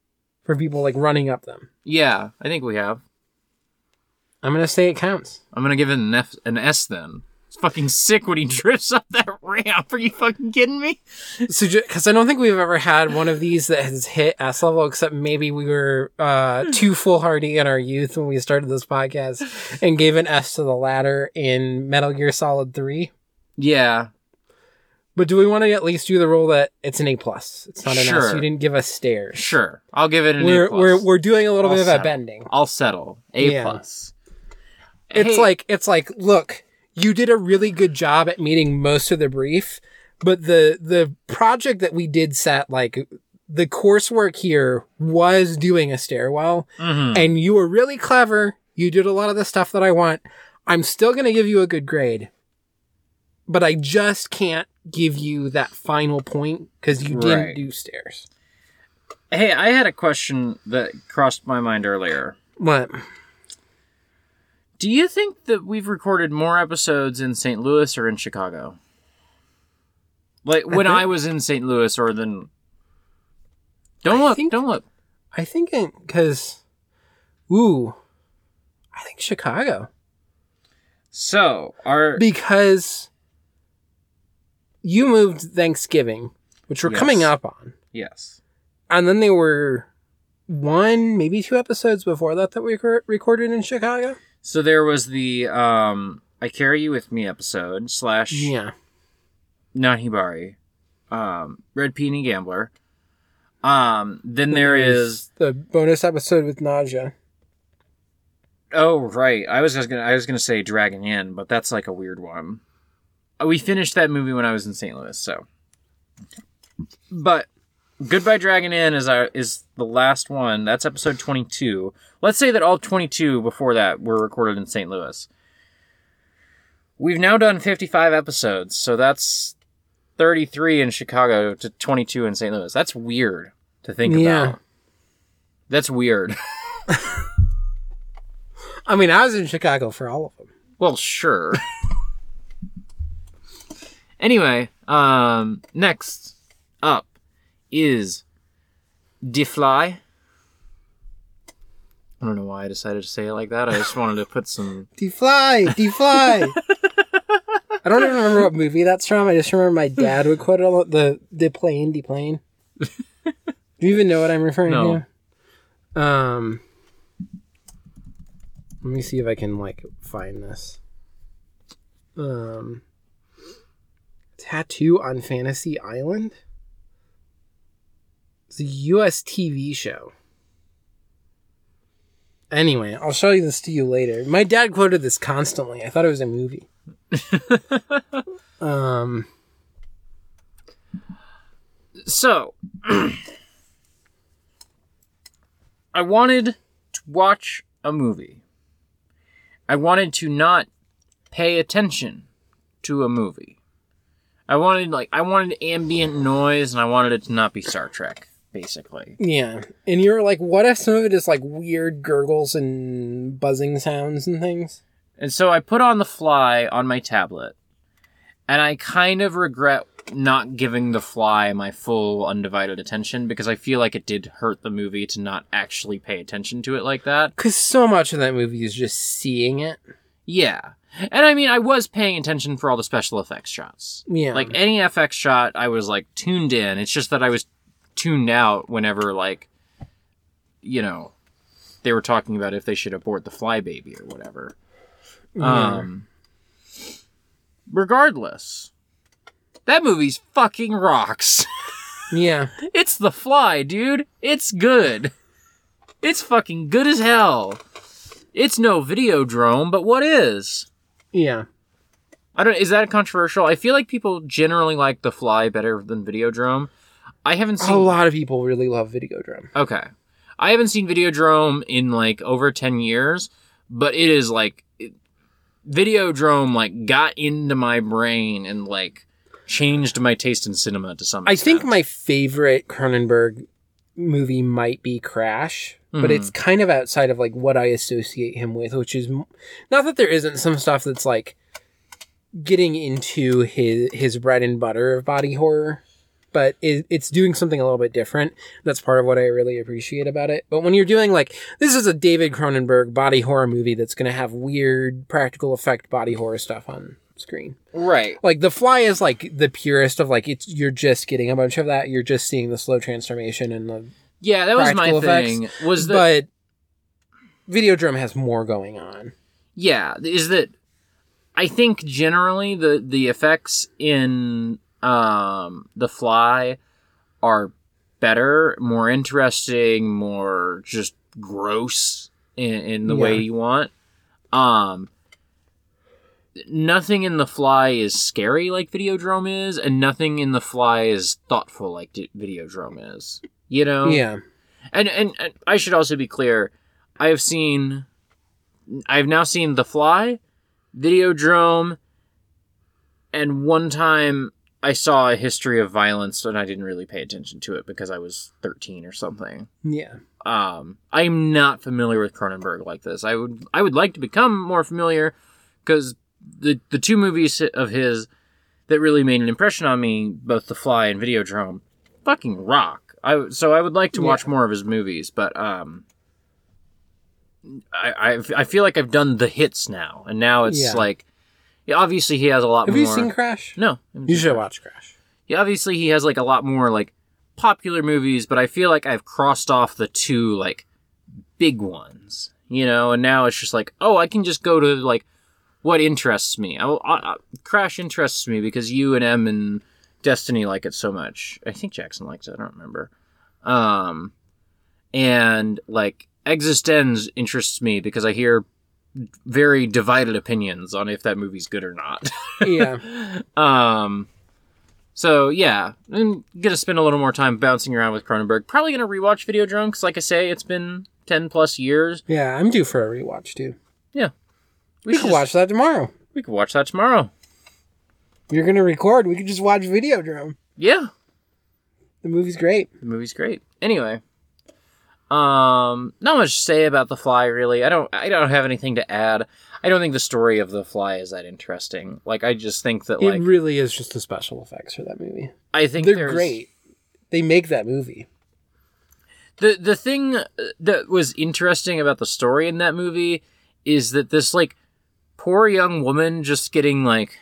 for people like running up them. Yeah, I think we have. I'm going to say it counts. I'm going to give it an S then. It's fucking sick when he drifts up that ramp. Are you fucking kidding me? So, because I don't think we've ever had one of these that has hit S level, except maybe we were too foolhardy in our youth when we started this podcast and gave an S to the ladder in Metal Gear Solid 3. Yeah. But do we want to at least do the rule that it's an A+? It's not an S. You didn't give us stairs. Sure. I'll give it an A+. We're doing a little bit of a bending. I'll settle. A+. Yeah. It's like, look, you did a really good job at meeting most of the brief, but the project that we did set, like, the coursework here was doing a stairwell, and you were really clever. You did a lot of the stuff that I want. I'm still going to give you a good grade, but I just can't give you that final point because you didn't do stairs. Hey, I had a question that crossed my mind earlier. What? Do you think that we've recorded more episodes in St. Louis or in Chicago? Like, when I was in St. Louis or then... Don't look. I think because... Ooh. I think Chicago. So, because... You moved Thanksgiving, which we're coming up on. Yes. And then there were one, maybe two episodes before that we recorded in Chicago. So there was the I Carry You With Me episode / Nahibari, Red Peony Gambler. Then there is the bonus episode with Naja. Oh, right. I was gonna say Dragon Inn, but that's like a weird one. We finished that movie when I was in St. Louis, so. But Goodbye Dragon Inn is the last one. That's episode 22. Let's say that all 22 before that were recorded in St. Louis. We've now done 55 episodes, so that's 33 in Chicago to 22 in St. Louis. That's weird to think about. That's weird. I mean, I was in Chicago for all of them. Well, sure. Anyway, next up is Die Fly. I don't know why I decided to say it like that. I just wanted to put some... Die Fly! Die Fly! I don't even remember what movie that's from. I just remember my dad would quote it all, the plane, Die Plane. Do you even know what I'm referring to? Let me see if I can, like, find this. Tattoo on Fantasy Island? It's a US TV show. Anyway, I'll show you this to you later. My dad quoted this constantly. I thought it was a movie. So, I wanted to watch a movie. I wanted to not pay attention to a movie. I wanted ambient noise, and I wanted it to not be Star Trek, basically. Yeah, and you were like, what if some of it is like weird gurgles and buzzing sounds and things? And so I put on The Fly on my tablet, and I kind of regret not giving The Fly my full undivided attention, because I feel like it did hurt the movie to not actually pay attention to it like that. Because so much of that movie is just seeing it. Yeah. And I mean, I was paying attention for all the special effects shots. Yeah. Like, any FX shot, I was, like, tuned in. It's just that I was tuned out whenever, like, you know, they were talking about if they should abort the flybaby or whatever. Yeah. Regardless, that movie's fucking rocks. Yeah. It's The Fly, dude. It's good. It's fucking good as hell. It's no Videodrome, but what is? Yeah. Is that controversial? I feel like people generally like The Fly better than Videodrome. I haven't seen... A lot of people really love Videodrome. Okay. I haven't seen Videodrome in, like, over 10 years, but it is, like... Videodrome, like, got into my brain and, like, changed my taste in cinema to some extent. I think my favorite Cronenberg movie might be Crash, but it's kind of outside of, like, what I associate him with, which is not that there isn't some stuff that's, like, getting into his bread and butter of body horror, but it's doing something a little bit different. That's part of what I really appreciate about it. But when you're doing, like, this is a David Cronenberg body horror movie that's going to have weird practical effect body horror stuff on screen. Right. Like, The Fly is, like, the purest of, like, it's you're just getting a bunch of that. You're just seeing the slow transformation and the yeah, that was my effects. Thing. Was the... But Videodrome has more going on. Yeah, is that... I think generally the effects in... The Fly are better, more interesting, more just gross in the way you want. Nothing in The Fly is scary like Videodrome is, and nothing in The Fly is thoughtful like Videodrome is. You know? Yeah. And I should also be clear, I've now seen The Fly, Videodrome, and one time I saw A History of Violence, and I didn't really pay attention to it because I was 13 or something. Yeah. I'm not familiar with Cronenberg like this. I would like to become more familiar, because the two movies of his that really made an impression on me, both The Fly and Videodrome, fucking rock. So I would like to watch more of his movies, but I feel like I've done the hits now, and now it's like... Obviously, he has a lot more... Have you seen Crash? No. You should watch Crash. Yeah, obviously, he has, like, a lot more, like, popular movies, but I feel like I've crossed off the two, like, big ones, you know? And now it's just like, oh, I can just go to, like, what interests me. Crash interests me because you and Em and Destiny like it so much. I think Jackson likes it. I don't remember. And, like, Existenz interests me because I hear... very divided opinions on if that movie's good or not. Yeah. So, yeah. I'm going to spend a little more time bouncing around with Cronenberg. Probably going to rewatch Videodrome, because like I say, it's been 10 plus years. Yeah, I'm due for a rewatch, too. Yeah. We could watch that tomorrow. We could watch that tomorrow. You're going to record. We could just watch Videodrome. Yeah. The movie's great. Anyway. Not much to say about The Fly, really. I don't have anything to add. I don't think the story of The Fly is that interesting. Like, I just think that, like... It really is just the special effects for that movie. I think they're great. They make that movie. The thing that was interesting about the story in that movie is that this, like, poor young woman just getting, like,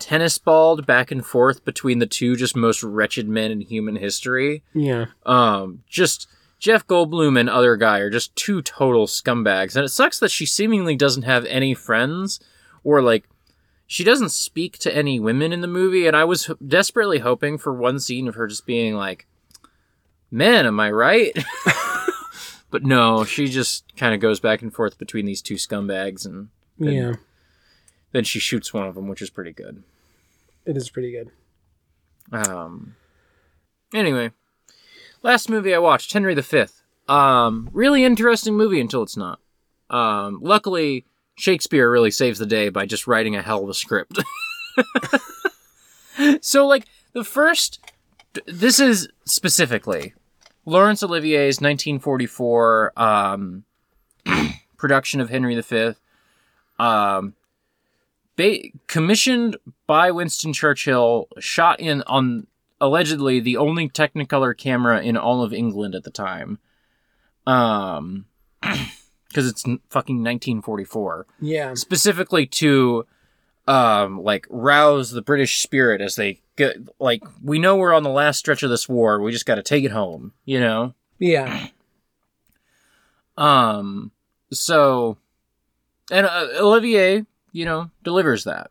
tennis balled back and forth between the two just most wretched men in human history. Yeah. Just... Jeff Goldblum and other guy are just two total scumbags. And it sucks that she seemingly doesn't have any friends, or, like, she doesn't speak to any women in the movie. And I was desperately hoping for one scene of her just being like, man, am I right? But no, she just kind of goes back and forth between these two scumbags. And then, then she shoots one of them, which is pretty good. It is pretty good. Anyway. Last movie I watched, Henry V. Really interesting movie until it's not. Luckily, Shakespeare really saves the day by just writing a hell of a script. So, like, this is specifically Laurence Olivier's 1944 production of Henry V. Commissioned by Winston Churchill, shot in on... allegedly the only Technicolor camera in all of England at the time. Because it's fucking 1944. Yeah. Specifically to, like, rouse the British spirit as they get, like, we know we're on the last stretch of this war. We just got to take it home, you know? Yeah. So, and Olivier, you know, delivers that.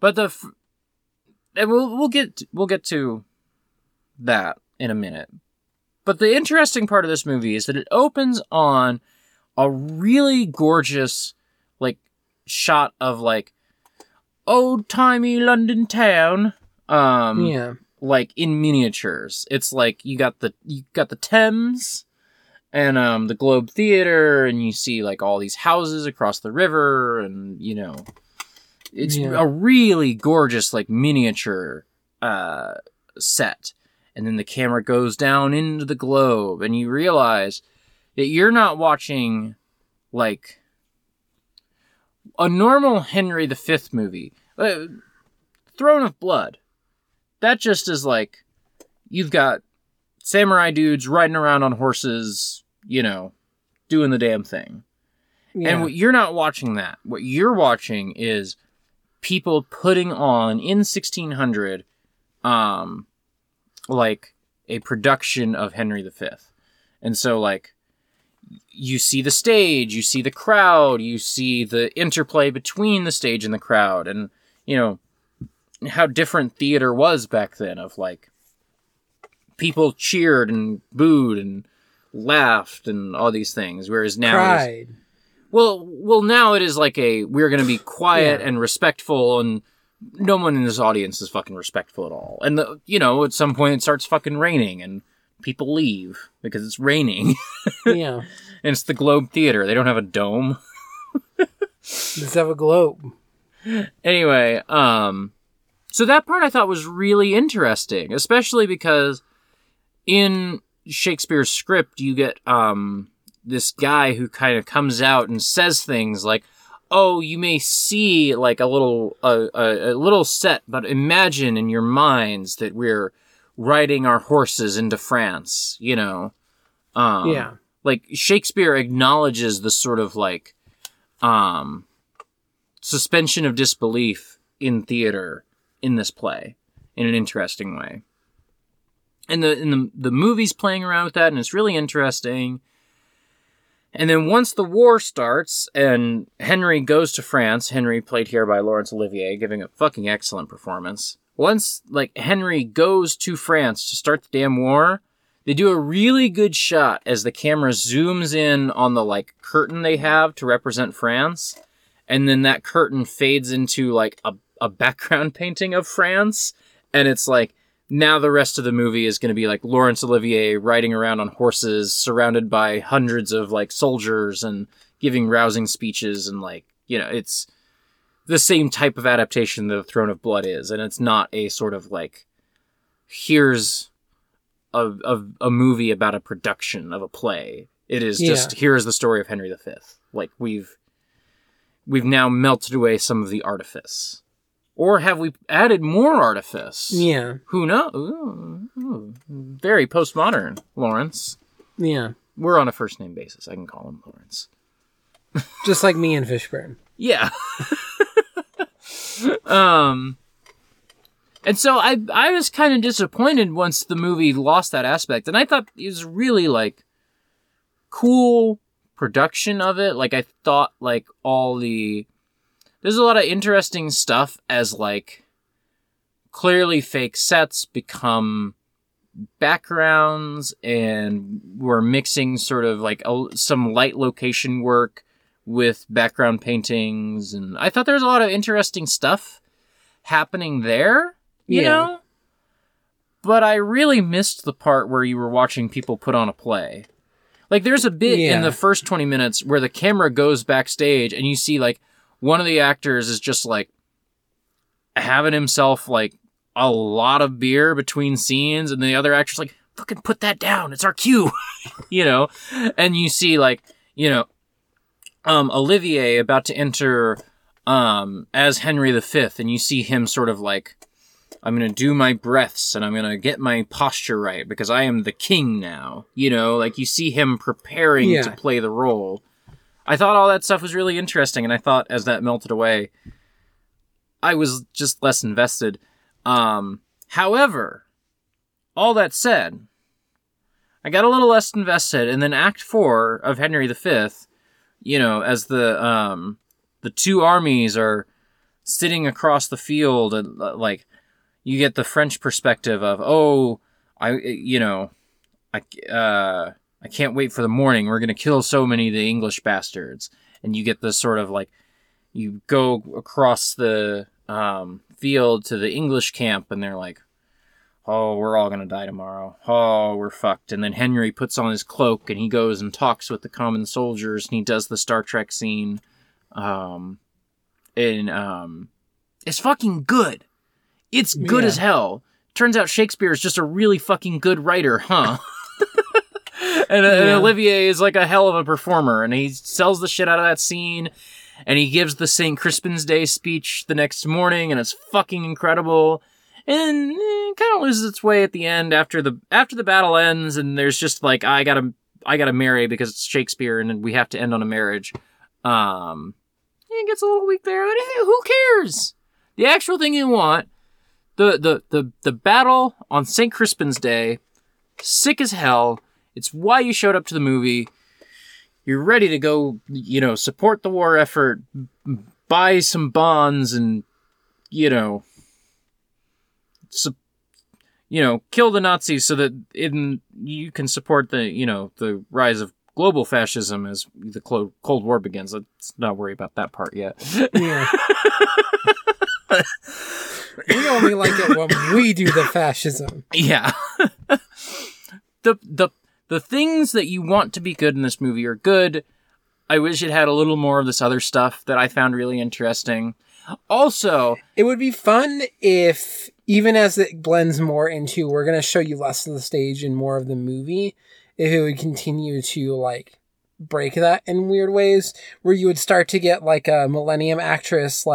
But and we'll get to that in a minute. But the interesting part of this movie is that it opens on a really gorgeous, like, shot of, like, old-timey London town. Like, in miniatures. It's like you got the Thames and the Globe Theater, and you see like all these houses across the river, and you know, it's a really gorgeous like miniature set. And then the camera goes down into the globe, and you realize that you're not watching like a normal Henry V movie. Throne of Blood. That just is like, you've got samurai dudes riding around on horses, you know, doing the damn thing. Yeah. And what, you're not watching that. What you're watching is people putting on, in 1600, like a production of Henry V. And so like, you see the stage, you see the crowd, you see the interplay between the stage and the crowd, and you know how different theater was back then, of like people cheered and booed and laughed and all these things, whereas now cried. Well now it is like a, we're going to be quiet and respectful, and no one in this audience is fucking respectful at all. And the, you know, at some point it starts fucking raining and people leave because it's raining. Yeah. And it's the Globe Theater. They don't have a dome. Just have a globe. Anyway, so that part I thought was really interesting, especially because in Shakespeare's script you get this guy who kind of comes out and says things like, "Oh, you may see like a little set, but imagine in your minds that we're riding our horses into France," you know? Yeah. Like, Shakespeare acknowledges the sort of, like, suspension of disbelief in theater in this play in an interesting way. And the movie's playing around with that, and it's really interesting. And then once the war starts and Henry goes to France, Henry played here by Laurence Olivier, giving a fucking excellent performance. Once, like, Henry goes to France to start the damn war, they do a really good shot as the camera zooms in on the, like, curtain they have to represent France. And then that curtain fades into, like, a background painting of France. And it's like, now the rest of the movie is going to be, like, Laurence Olivier riding around on horses, surrounded by hundreds of, like, soldiers and giving rousing speeches. And, like, you know, it's the same type of adaptation that The Throne of Blood is, and it's not a sort of like, here's a movie about a production of a play. It is just, here's the story of Henry V. Like, we've now melted away some of the artifice. Or have we added more artifice? Yeah. Who knows? Ooh. Very postmodern, Lawrence. Yeah. We're on a first name basis. I can call him Lawrence. Just like me and Fishburne. Yeah. And so I was kind of disappointed once the movie lost that aspect, and I thought it was really like cool production of it. Like, I thought like there's a lot of interesting stuff as like clearly fake sets become backgrounds, and we're mixing sort of like some light location work with background paintings, and I thought there was a lot of interesting stuff happening there, you know? But I really missed the part where you were watching people put on a play. Like, there's a bit in the first 20 minutes where the camera goes backstage, and you see, like, one of the actors is just, like, having himself, like, a lot of beer between scenes, and the other actor's like, fucking put that down, it's our cue, you know? And you see, like, you know, Olivier about to enter as Henry V, and you see him sort of like, I'm going to do my breaths and I'm going to get my posture right because I am the king now. You know, like, you see him preparing to play the role. I thought all that stuff was really interesting, and I thought as that melted away, I was just less invested. However, all that said, I got a little less invested, and then Act 4 of Henry V, you know, as the two armies are sitting across the field, and like, you get the French perspective of, I can't wait for the morning. We're going to kill so many of the English bastards. And you get this sort of like, you go across the field to the English camp, and they're like, oh, we're all going to die tomorrow. Oh, we're fucked. And then Henry puts on his cloak and he goes and talks with the common soldiers and he does the Star Trek scene. It's fucking good. It's good as hell. Turns out Shakespeare is just a really fucking good writer, huh? And Olivier is like a hell of a performer, and he sells the shit out of that scene, and he gives the St. Crispin's Day speech the next morning, and it's fucking incredible. And it kind of loses its way at the end after the battle ends, and there's just like, I gotta marry because it's Shakespeare, and we have to end on a marriage. It gets a little weak there, but who cares? The actual thing you want, the battle on St. Crispin's Day, sick as hell. It's why you showed up to the movie. You're ready to go, support the war effort, buy some bonds, and, kill the Nazis so that you can support the rise of global fascism as the Cold War begins. Let's not worry about that part yet. Yeah. We only like it when we do the fascism. Yeah. The things that you want to be good in this movie are good. I wish it had a little more of this other stuff that I found really interesting. Also, it would be fun if, even as it blends more into, we're going to show you less of the stage and more of the movie, if it would continue to, break that in weird ways, where you would start to get, a millennium actress,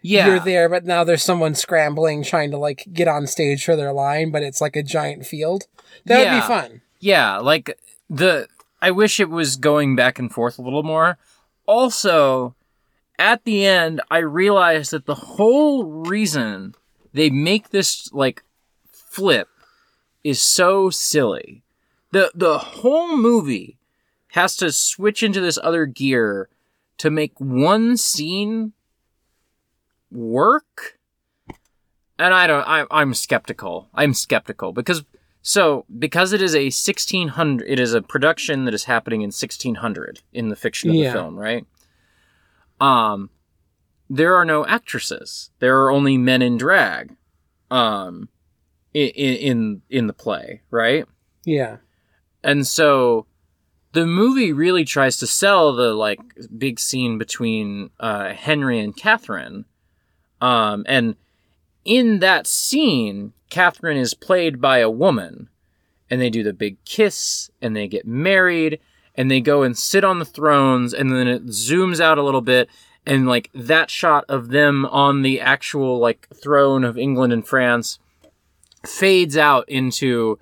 you're there, but now there's someone scrambling, trying to, get on stage for their line, but it's, a giant field. That would be fun. Yeah, I wish it was going back and forth a little more. Also, at the end, I realized that the whole reason they make this, flip is so silly. The whole movie has to switch into this other gear to make one scene work. And I'm skeptical. I'm skeptical because it is a 1600, it is a production that is happening in 1600 in the fiction of the film, right? There are no actresses. There are only men in drag, in the play, right? Yeah. And so the movie really tries to sell the big scene between Henry and Catherine, and in that scene, Catherine is played by a woman, and they do the big kiss, and they get married, and they go and sit on the thrones, and then it zooms out a little bit, and, that shot of them on the actual, throne of England and France fades out into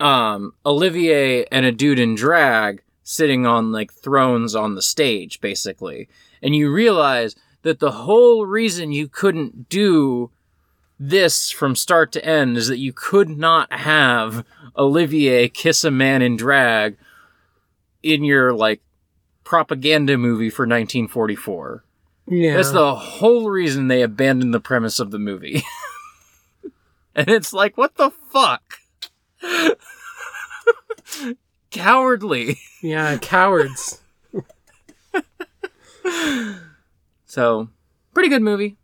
Olivier and a dude in drag sitting on, thrones on the stage, basically. And you realize that the whole reason you couldn't do this from start to end is that you could not have Olivier kiss a man in drag in your propaganda movie for 1944. Yeah. That's the whole reason they abandoned the premise of the movie. And it's what the fuck? Cowardly. Yeah, cowards. So, pretty good movie.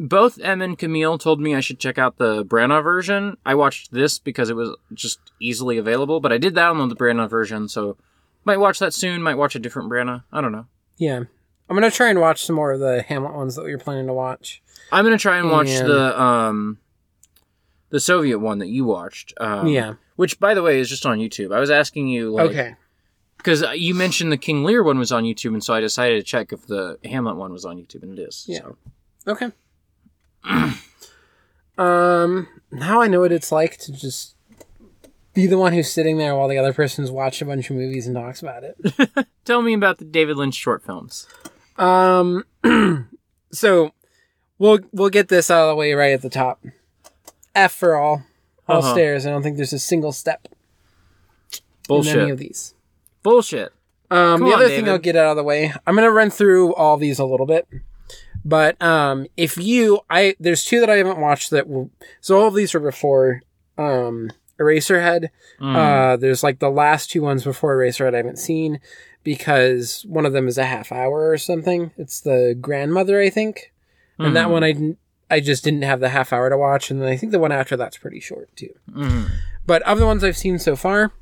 Both Em and Camille told me I should check out the Branagh version. I watched this because it was just easily available, but I did download the Branagh version, so might watch that soon, might watch a different Branagh. I don't know. Yeah. I'm going to try and watch some more of the Hamlet ones that we were planning to watch. I'm going to try and watch the Soviet one that you watched. Which, by the way, is just on YouTube. I was asking you, okay. Because you mentioned the King Lear one was on YouTube, and so I decided to check if the Hamlet one was on YouTube, and it is. Yeah. So. Okay. Now I know what it's like to just be the one who's sitting there while the other person's watched a bunch of movies and talks about it. Tell me about the David Lynch short films. So we'll get this out of the way right at the top. F for all stairs. I don't think there's a single step. Bullshit. In any of these. Bullshit. The other thing I'll get out of the way. I'm gonna run through all these a little bit. But there's two that I haven't watched so all of these are before Eraserhead. There's the last two ones before Eraserhead I haven't seen because one of them is a half hour or something. It's the grandmother, I think. And that one I I just didn't have the half hour to watch. And then I think the one after that's pretty short too. Mm. But of the ones I've seen so far,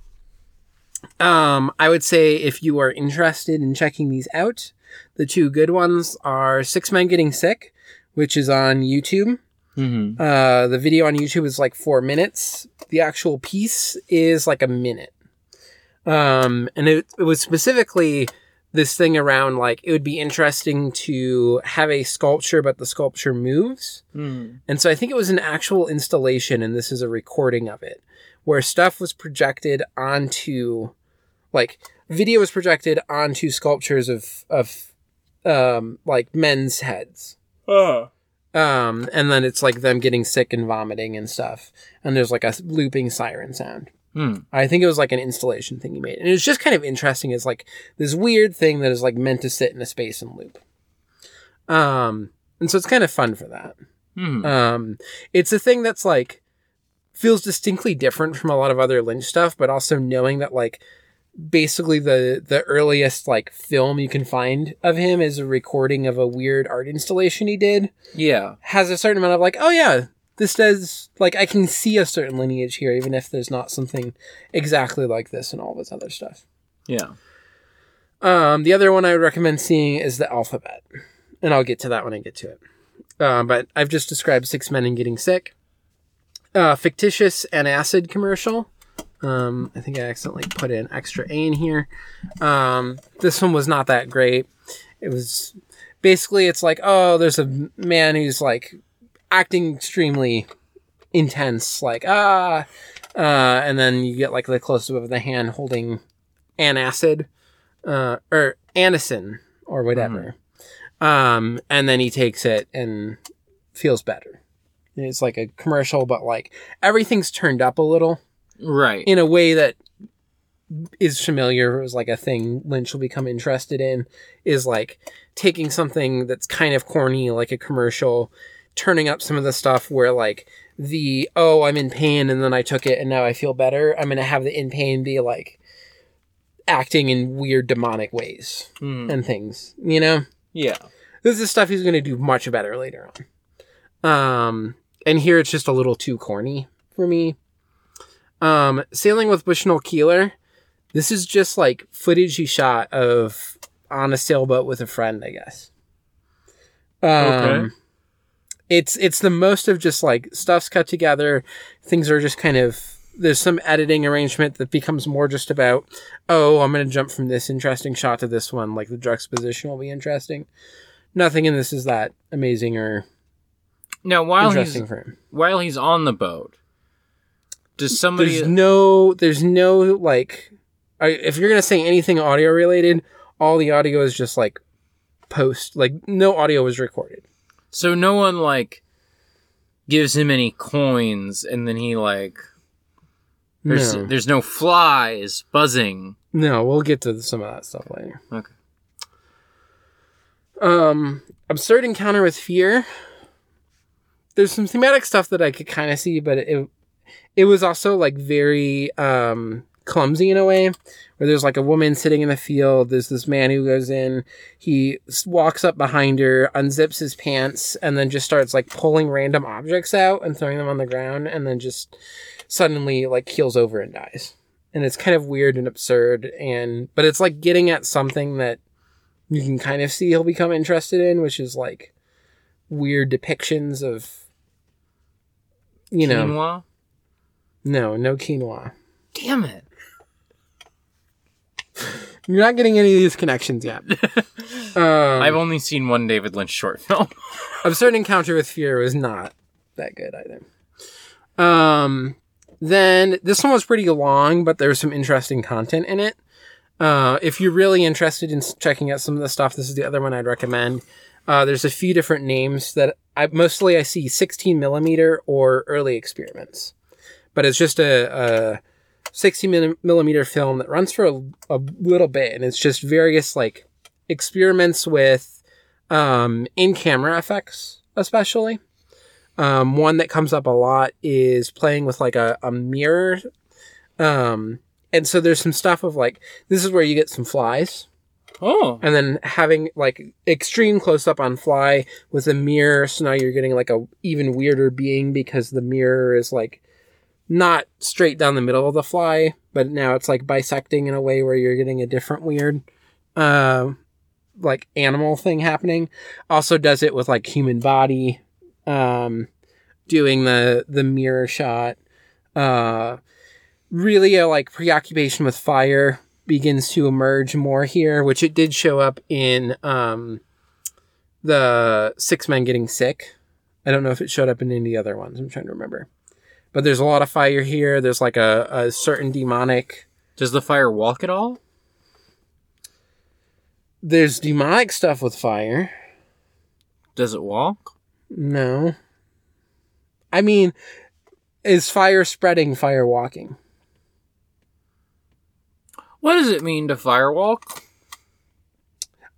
I would say if you are interested in checking these out, the two good ones are Six Men Getting Sick, which is on YouTube. Mm-hmm. The video on YouTube is like 4 minutes. The actual piece is like a minute. And it was specifically this thing around, like, it would be interesting to have a sculpture, but the sculpture moves. Mm. And so I think it was an actual installation, and this is a recording of it, where stuff was projected onto, like, video was projected onto sculptures of like, men's heads. Oh. And then it's, like, them getting sick and vomiting and stuff. And there's, like, a looping siren sound. Mm. I think it was, like, an installation thing he made. And it was just kind of interesting. It's, like, this weird thing that is, like, meant to sit in a space and loop. And so it's kind of fun for that. Mm. It's a thing that's, like, feels distinctly different from a lot of other Lynch stuff, but also knowing that, like, basically the earliest, like, film you can find of him is a recording of a weird art installation he did. Yeah. Has a certain amount of, like, oh, yeah, this does, like, I can see a certain lineage here, even if there's not something exactly like this and all this other stuff. Yeah. The other one I would recommend seeing is The Alphabet, and I'll get to that when I get to it. But I've just described Six Men and Getting Sick. Fictitious and Acid commercial. I think I accidentally put an extra A in here. This one was not that great. It was basically, it's like, oh, there's a man who's like acting extremely intense, like, and then you get like the close up of the hand holding an acid, or Anacin or whatever. Mm-hmm. And then he takes it and feels better. It's like a commercial, but like everything's turned up a little. Right. In a way that is familiar. It was like a thing Lynch will become interested in, is like taking something that's kind of corny, like a commercial, turning up some of the stuff where like the, oh, I'm in pain and then I took it and now I feel better. I'm going to have the in pain be like acting in weird demonic ways and things, you know? Yeah. This is stuff he's going to do much better later on. And here it's just a little too corny for me. Sailing with Bushnell Keeler. This is just like footage he shot of on a sailboat with a friend, I guess. Okay. It's the most of just like stuff's cut together. Things are just kind of, there's some editing arrangement that becomes more just about, oh, I'm going to jump from this interesting shot to this one. Like the juxtaposition will be interesting. Nothing in this is that amazing or now, while he's on the boat, does somebody... There's no, like... If you're going to say anything audio-related, all the audio is just, like, post. Like, no audio was recorded. So no one, like, gives him any coins, and then he, like... There's no flies buzzing. No, we'll get to some of that stuff later. Okay. Absurd Encounter with Fear. There's some thematic stuff that I could kind of see, but it was also, like, very clumsy in a way, where there's, like, a woman sitting in the field. There's this man who goes in. He walks up behind her, unzips his pants, and then just starts, like, pulling random objects out and throwing them on the ground, and then just suddenly, like, keels over and dies. And it's kind of weird and absurd, but it's, like, getting at something that you can kind of see he'll become interested in, which is, like, weird depictions of, you know... Quinoa? No quinoa. Damn it. You're not getting any of these connections yet. I've only seen one David Lynch short film. Absurd Encounter with Fear was not that good either. Then this one was pretty long, but there was some interesting content in it. If you're really interested in checking out some of the stuff, this is the other one I'd recommend. There's a few different names that I see 16 millimeter or early experiments. But it's just a 60 millimeter film that runs for a little bit. And it's just various, like, experiments with in-camera effects, especially. One that comes up a lot is playing with, like, a mirror. And so there's some stuff of, like, this is where you get some flies. Oh. And then having like extreme close up on Fly with a mirror. So now you're getting like a even weirder being because the mirror is like not straight down the middle of the Fly, but now it's like bisecting in a way where you're getting a different weird, like animal thing happening. Also does it with like human body, doing the mirror shot, really a like preoccupation with fire begins to emerge more here, which it did show up in the Six Men Getting Sick. I don't know if it showed up in any other ones. I'm trying to remember. But there's a lot of fire here. There's like a certain demonic... Does the fire walk at all? There's demonic stuff with fire. Does it walk? No. I mean, is fire spreading, fire walking? What does it mean to firewalk?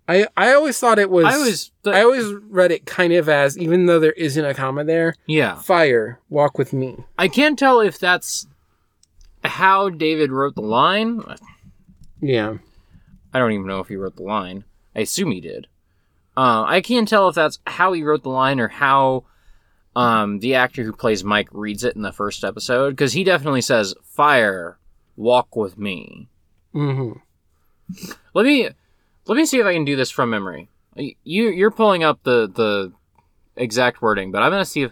I always thought it was... I always read it kind of as, even though there isn't a comma there, yeah, fire, walk with me. I can't tell if that's how David wrote the line. Yeah. I don't even know if he wrote the line. I assume he did. I can't tell if that's how he wrote the line or how the actor who plays Mike reads it in the first episode, because he definitely says, fire, walk with me. Mm-hmm. Let me see if I can do this from memory. You're pulling up the exact wording, but I'm gonna see if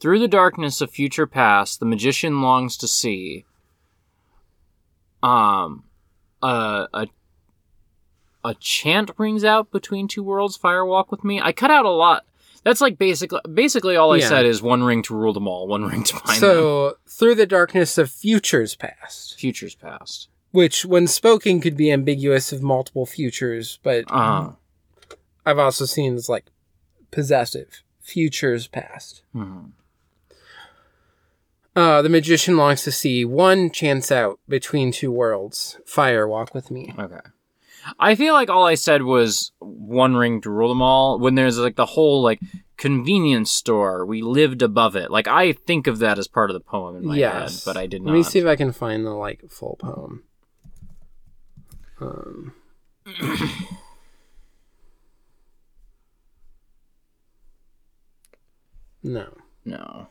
through the darkness of future past, the magician longs to see a chant rings out between two worlds. Fire walk with me. I cut out a lot. That's like basically all I said is one ring to rule them all, one ring to bind them. Through the darkness of futures past. Futures past. Which, when spoken, could be ambiguous of multiple futures, but I've also seen it's like possessive. Futures past. Mm-hmm. The magician longs to see one chance out between two worlds. Fire walk with me. Okay. I feel like all I said was one ring to rule them all. When there's like the whole like convenience store, we lived above it. Like I think of that as part of the poem in my head, but I did not. Let me see if I can find the like full poem. No.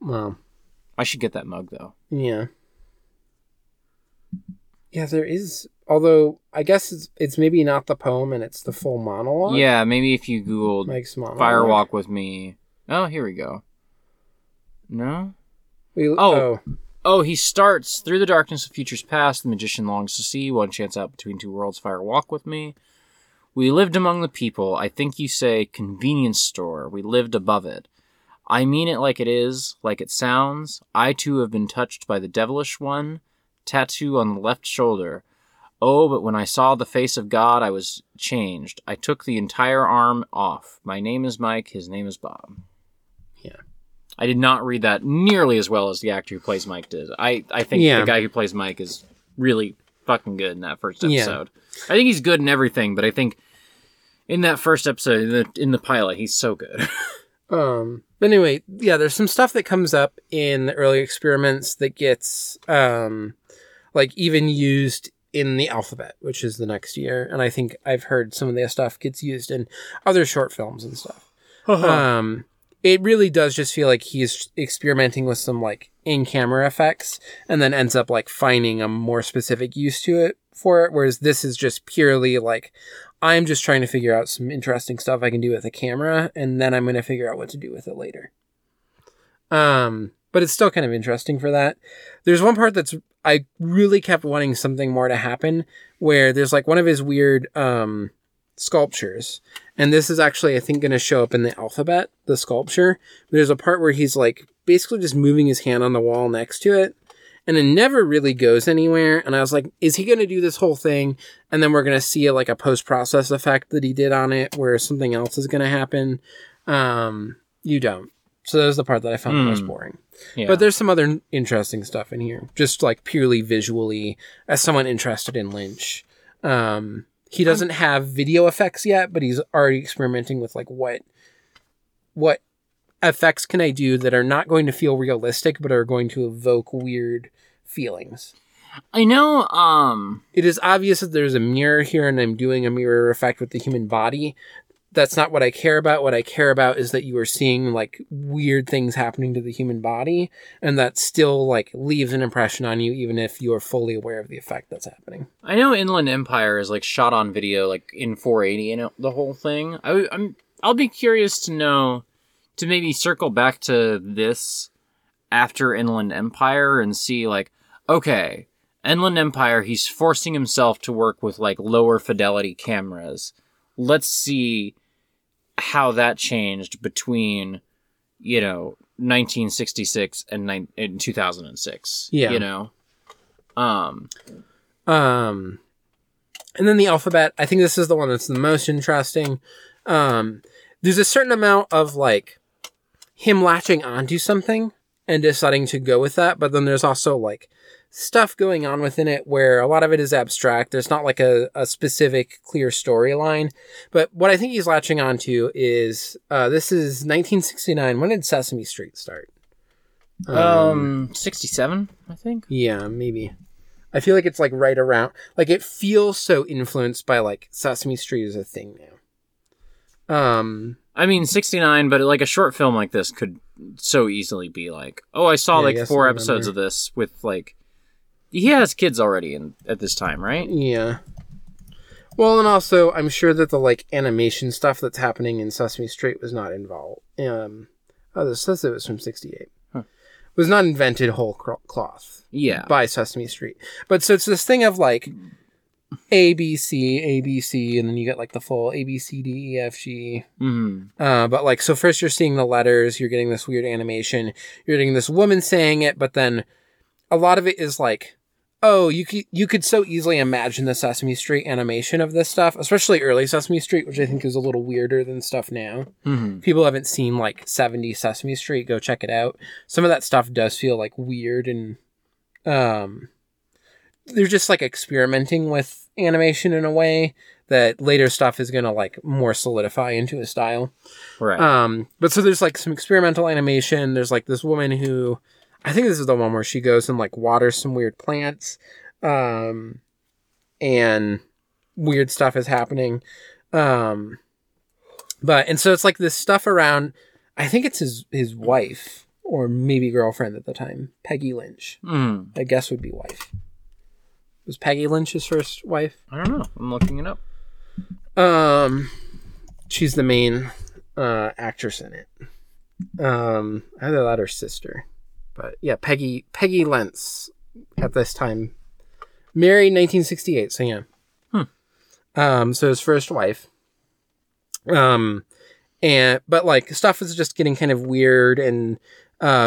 Well, I should get that mug though. Yeah. Yeah, there is, although I guess it's maybe not the poem and it's the full monologue. Yeah, maybe if you Googled Firewalk with me. Oh, here we go. No? Oh, he starts, through the darkness of futures past, the magician longs to see, one chance out between two worlds, firewalk with me. We lived among the people, I think you say convenience store, we lived above it. I mean it like it is, like it sounds, I too have been touched by the devilish one. Tattoo on the left shoulder. Oh, but when I saw the face of God, I was changed. I took the entire arm off. My name is Mike. His name is Bob. Yeah. I did not read that nearly as well as the actor who plays Mike did. I think the guy who plays Mike is really fucking good in that first episode. Yeah. I think he's good in everything, but I think in that first episode, in the pilot, he's so good. But anyway, yeah, there's some stuff that comes up in the early experiments that gets, like even used in the alphabet, which is the next year. And I think I've heard some of that stuff gets used in other short films and stuff. Uh-huh. It really does just feel like he's experimenting with some like in-camera effects and then ends up like finding a more specific use to it for it. Whereas this is just purely like, I'm just trying to figure out some interesting stuff I can do with a camera, and then I'm going to figure out what to do with it later. But it's still kind of interesting for that. There's one part that's, I really kept wanting something more to happen, where there's like one of his weird sculptures, and this is actually, I think, going to show up in the alphabet, the sculpture. There's a part where he's like basically just moving his hand on the wall next to it, and it never really goes anywhere. And I was like, is he going to do this whole thing? And then we're going to see like a post-process effect that he did on it where something else is going to happen. You don't. So that was the part that I found most boring. Yeah. But there's some other interesting stuff in here. Just like purely visually, as someone interested in Lynch. He doesn't have video effects yet, but he's already experimenting with like what effects can I do that are not going to feel realistic, but are going to evoke weird feelings. I know, It is obvious that there's a mirror here and I'm doing a mirror effect with the human body. That's not what I care about. What I care about is that you are seeing, like, weird things happening to the human body, and that still, like, leaves an impression on you, even if you are fully aware of the effect that's happening. I know Inland Empire is, like, shot on video, like, in 480 and the whole thing. I'll be curious to know, to maybe circle back to this after Inland Empire and see, like, okay, Inland Empire, he's forcing himself to work with, like, lower fidelity cameras. Let's see how that changed between, 1966 and 2006. Yeah. And then the alphabet. I think this is the one that's the most interesting. There's a certain amount of, like, him latching onto something and deciding to go with that. But then there's also, like, stuff going on within it where a lot of it is abstract. There's not like a specific clear storyline, but what I think he's latching onto is, this is 1969. When did Sesame Street start? 67, I think. Yeah, maybe. I feel like it's like right around, like it feels so influenced by like Sesame Street is a thing now. 69, but like a short film like this could so easily be like, oh, I saw like 4 episodes of this with like, he has kids already at this time, right? Yeah. Well, and also, I'm sure that the, like, animation stuff that's happening in Sesame Street was not involved. This says it was from 68. Huh. It was not invented whole cloth. Yeah. By Sesame Street. But so it's this thing of, like, ABC, and then you get, like, the full A, B, C, D, E, F, G. Mm-hmm. But, like, so first you're seeing the letters, you're getting this weird animation, you're getting this woman saying it, but then a lot of it is, like, oh, you could so easily imagine the Sesame Street animation of this stuff, especially early Sesame Street, which I think is a little weirder than stuff now. Mm-hmm. People haven't seen, like, 70 Sesame Street. Go check it out. Some of that stuff does feel, like, weird, and they're just, like, experimenting with animation in a way that later stuff is going to, like, more solidify into a style. Right. But so there's, like, some experimental animation. There's, like, this woman who, I think this is the one where she goes and, like, waters some weird plants, and weird stuff is happening. And so it's, like, this stuff around, I think it's his wife, or maybe girlfriend at the time, Peggy Lynch. Mm. I guess would be wife. Was Peggy Lynch his first wife? I don't know. I'm looking it up. She's the main actress in it. Either that or sister. But yeah, Peggy Lentz at this time, married 1968. So yeah, so his first wife, but like stuff is just getting kind of weird and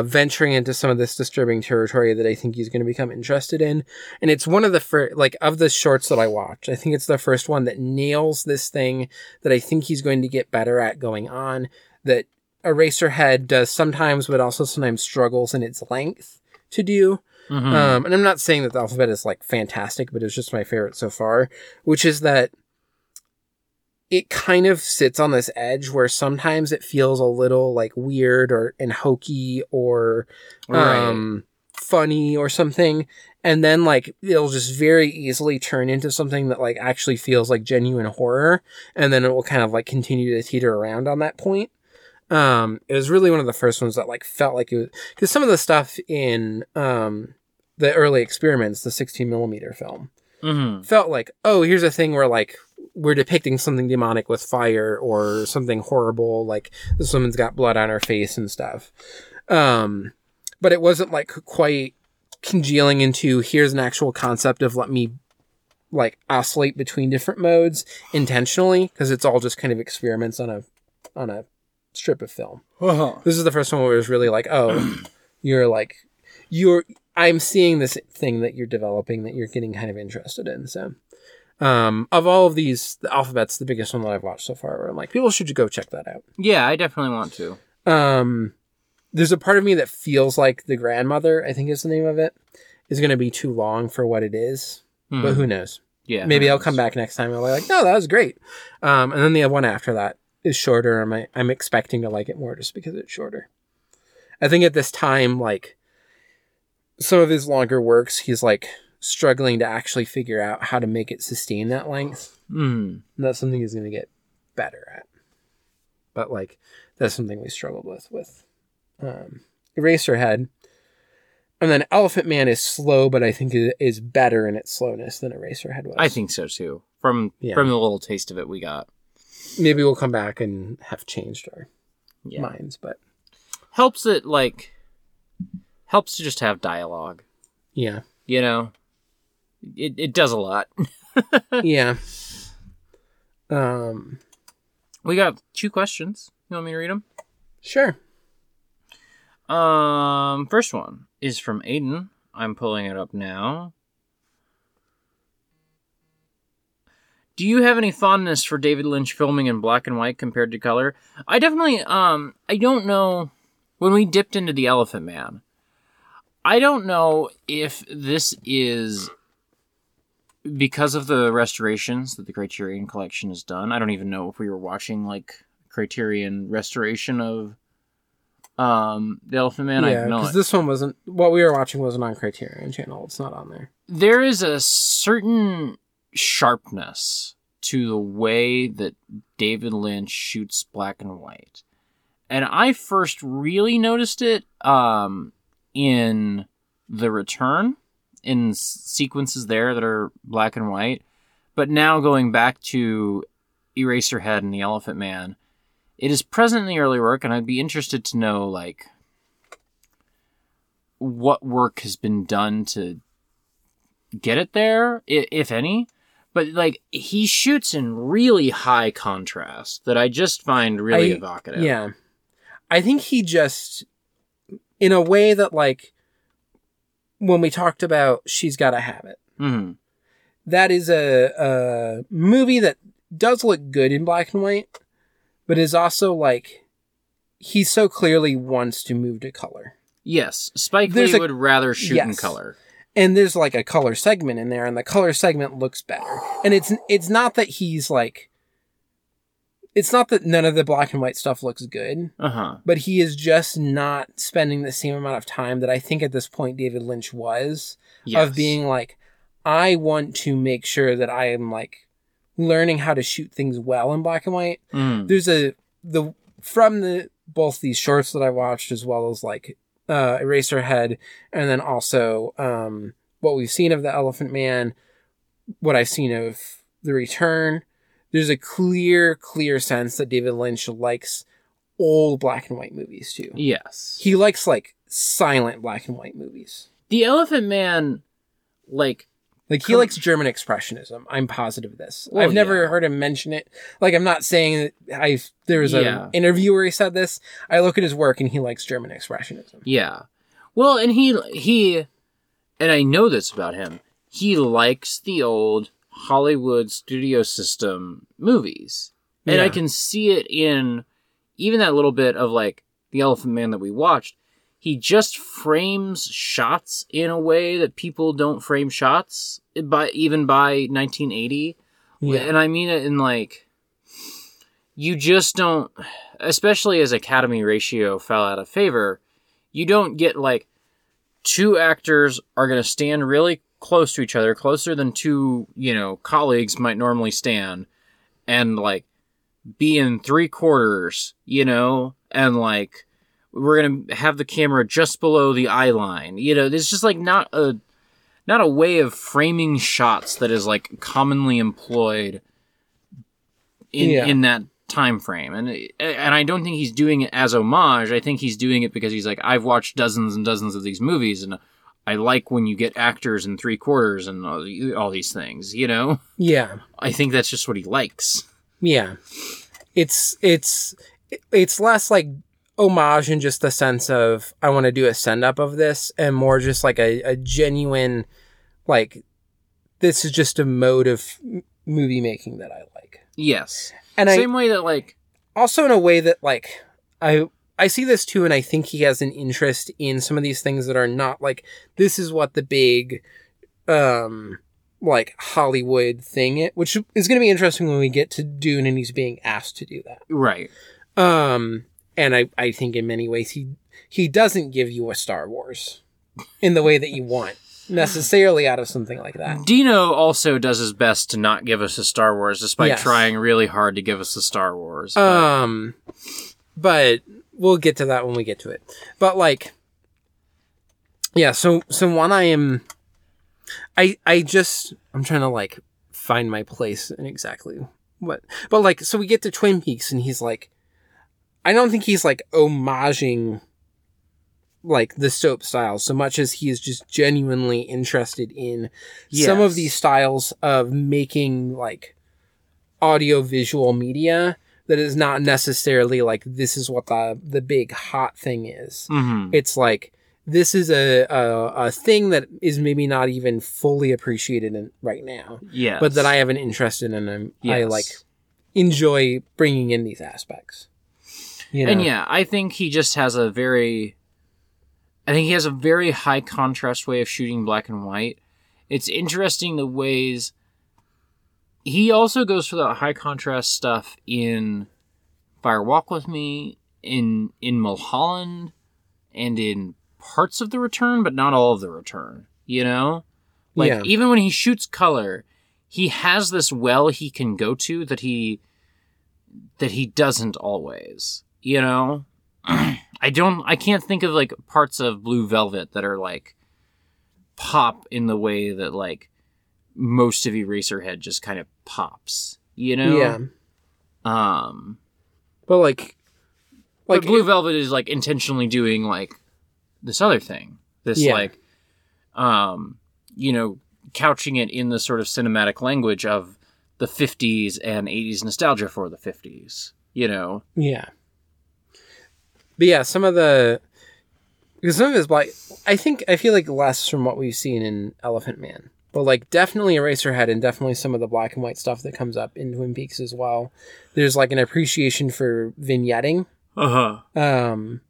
venturing into some of this disturbing territory that I think he's going to become interested in. And it's one of the first, like, of the shorts that I watched, I think it's the first one that nails this thing that I think he's going to get better at going on, that Eraserhead does sometimes, but also sometimes struggles in its length to do. Mm-hmm. And I'm not saying that the alphabet is, like, fantastic, but it's just my favorite so far, which is that it kind of sits on this edge where sometimes it feels a little, like, weird and hokey or funny or something, and then, like, it'll just very easily turn into something that, like, actually feels like genuine horror, and then it will kind of, like, continue to teeter around on that point. It was really one of the first ones that, like, felt like it was, because some of the stuff in the early experiments, the 16mm film, mm-hmm. felt like, oh, here's a thing where, like, we're depicting something demonic with fire or something horrible, like this woman's got blood on her face and stuff. But it wasn't, like, quite congealing into, here's an actual concept of, let me, like, oscillate between different modes intentionally, because it's all just kind of experiments on a strip of film. Uh-huh. This is the first one where it was really like, oh, I'm seeing this thing that you're developing that you're getting kind of interested in. So of all of these, the alphabet's the biggest one that I've watched so far where I'm like, people should go check that out. Yeah, I definitely want to. There's a part of me that feels like The Grandmother, I think is the name of it, is going to be too long for what it is, but who knows? Yeah. Maybe I'll come back next time and I'll be like, no, that was great. And then the one after that is shorter. I'm expecting to like it more just because it's shorter. I think at this time, like, some of his longer works, he's like struggling to actually figure out how to make it sustain that length. Mm. And that's something he's going to get better at. But, like, that's something we struggled with Eraserhead. And then Elephant Man is slow, but I think it is better in its slowness than Eraserhead was. I think so, too. From the little taste of it we got. Maybe we'll come back and have changed our minds, but... Helps to just have dialogue. Yeah. You know? It does a lot. Yeah. We got two questions. You want me to read them? Sure. First one is from Aiden. I'm pulling it up now. Do you have any fondness for David Lynch filming in black and white compared to color? I definitely, I don't know. When we dipped into The Elephant Man, I don't know if this is because of the restorations that the Criterion Collection has done. I don't even know if we were watching, like, Criterion restoration of The Elephant Man. Yeah, because this one wasn't... What we were watching wasn't on Criterion Channel. It's not on there. There is a certain sharpness to the way that David Lynch shoots black and white. And I first really noticed it in The Return, in sequences there that are black and white. But now going back to Eraserhead and The Elephant Man, it is present in the early work, and I'd be interested to know, like, what work has been done to get it there, if any. But, like, he shoots in really high contrast that I just find really evocative. Yeah. I think he just, in a way that, like, when we talked about She's Gotta Have It. Mm-hmm. That is a movie that does look good in black and white, but is also, like, he so clearly wants to move to color. Yes. Spike Lee would rather shoot in color. And there's, like, a color segment in there, and the color segment looks better. And it's not that he's, like... It's not that none of the black and white stuff looks good, but he is just not spending the same amount of time that I think at this point David Lynch was, of being like, I want to make sure that I am, like, learning how to shoot things well in black and white. Mm. There's both these shorts that I watched, as well as, like, Eraserhead, and then also what we've seen of The Elephant Man, what I've seen of The Return. There's a clear sense that David Lynch likes old black and white movies, too. Yes. He likes, like, silent black and white movies. The Elephant Man, like... Like, he likes German Expressionism. I'm positive of this. Well, I've never heard him mention it. Like, I'm not saying that there was an interview where he said this. I look at his work, and he likes German Expressionism. Yeah. Well, and he and I know this about him, he likes the old Hollywood studio system movies. And I can see it in even that little bit of, like, The Elephant Man that we watched. He just frames shots in a way that people don't frame shots by 1980. Yeah. And I mean it in, like, you just don't, especially as Academy ratio fell out of favor, you don't get, like, two actors are going to stand really close to each other, closer than two, you know, colleagues might normally stand, and, like, be in three quarters, you know, and, like, we're going to have the camera just below the eye line. You know, there's just, like, not a way of framing shots that is, like, commonly employed in that time frame. And I don't think he's doing it as homage. I think he's doing it because he's like, I've watched dozens and dozens of these movies, and I like when you get actors in three quarters and all these things, you know? Yeah. I think that's just what he likes. Yeah. It's less, like, homage in just the sense of I want to do a send-up of this, and more just like a genuine, like, this is just a mode of movie making that I like. Yes. And way that, like... Also in a way that, like, I see this too, and I think he has an interest in some of these things that are not, like, this is what the big, like, Hollywood thing is, which is going to be interesting when we get to Dune and he's being asked to do that. Right. And I think in many ways he doesn't give you a Star Wars in the way that you want. necessarily out of something like that. Dino also does his best to not give us a Star Wars, despite trying really hard to give us a Star Wars. But we'll get to that when we get to it. But like, yeah. So when I'm trying to like find my place in exactly what. But like, so we get to Twin Peaks, and he's like, I don't think he's like homaging like the soap styles so much as he is just genuinely interested in some of these styles of making like audio visual media that is not necessarily like, this is what the big hot thing is. Mm-hmm. It's like, this is a thing that is maybe not even fully appreciated right now, but that I have an interest in, and I like enjoy bringing in these aspects. You know? And I think he just has a very high contrast way of shooting black and white. It's interesting the ways he also goes for that high contrast stuff in Fire Walk With Me, in Mulholland, and in parts of The Return, but not all of The Return, you know? Like, even when he shoots color, he has this well he can go to that he doesn't always, you know? I can't think of like parts of Blue Velvet that are like pop in the way that like most of Eraserhead just kind of pops, you know? Yeah. But like Blue Velvet is like intentionally doing like this other thing, couching it in the sort of cinematic language of the 50s and 80s nostalgia for the 50s, you know? Yeah. But yeah, some of his black, I feel like less from what we've seen in Elephant Man, but like definitely Eraserhead and definitely some of the black and white stuff that comes up in Twin Peaks as well. There's like an appreciation for vignetting,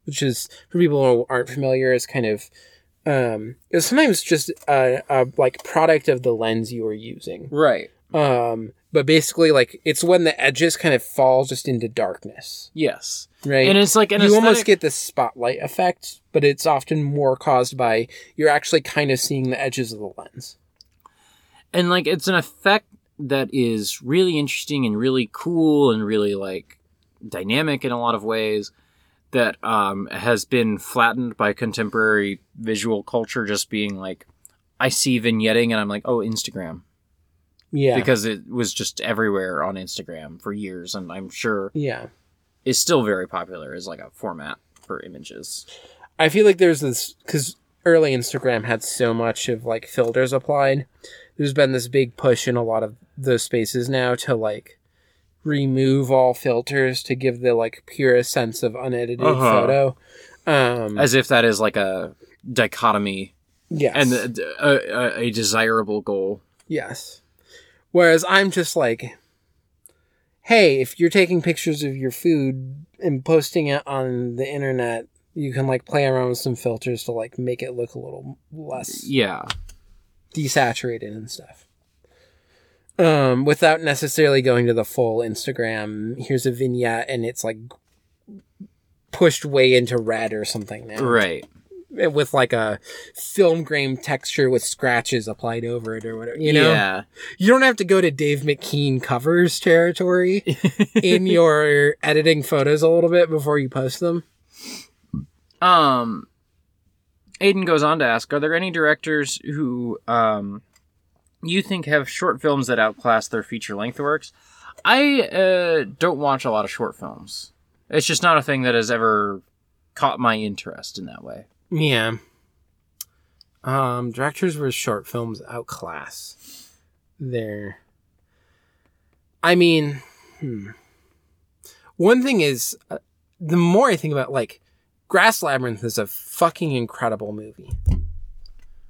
which is, for people who aren't familiar, is kind of it's sometimes just a like product of the lens you are using, right? But basically, like, it's when the edges kind of fall just into darkness. Yes. Right? And it's like an aesthetic... You almost get this spotlight effect, but it's often more caused by you're actually kind of seeing the edges of the lens. And, like, it's an effect that is really interesting and really cool and really, like, dynamic in a lot of ways that has been flattened by contemporary visual culture just being, like, I see vignetting and I'm like, oh, Instagram. Yeah. Because it was just everywhere on Instagram for years, and I'm sure it's still very popular as like a format for images. I feel like there's this, because early Instagram had so much of like filters applied. There's been this big push in a lot of those spaces now to like remove all filters to give the like purest sense of unedited photo. As if that is like a dichotomy. Yes. And a desirable goal. Yes. Whereas I'm just like, hey, if you're taking pictures of your food and posting it on the internet, you can like play around with some filters to like make it look a little less desaturated and stuff. Without necessarily going to the full Instagram, here's a vignette and it's like pushed way into red or something now. Right. With like a film grain texture with scratches applied over it or whatever, you know? Yeah. You don't have to go to Dave McKean covers territory in your editing photos a little bit before you post them. Aiden goes on to ask, are there any directors who you think have short films that outclass their feature-length works? I don't watch a lot of short films. It's just not a thing that has ever caught my interest in that way. Yeah. Directors where short films outclass their... I mean, one thing is, the more I think about, like, Grass Labyrinth is a fucking incredible movie,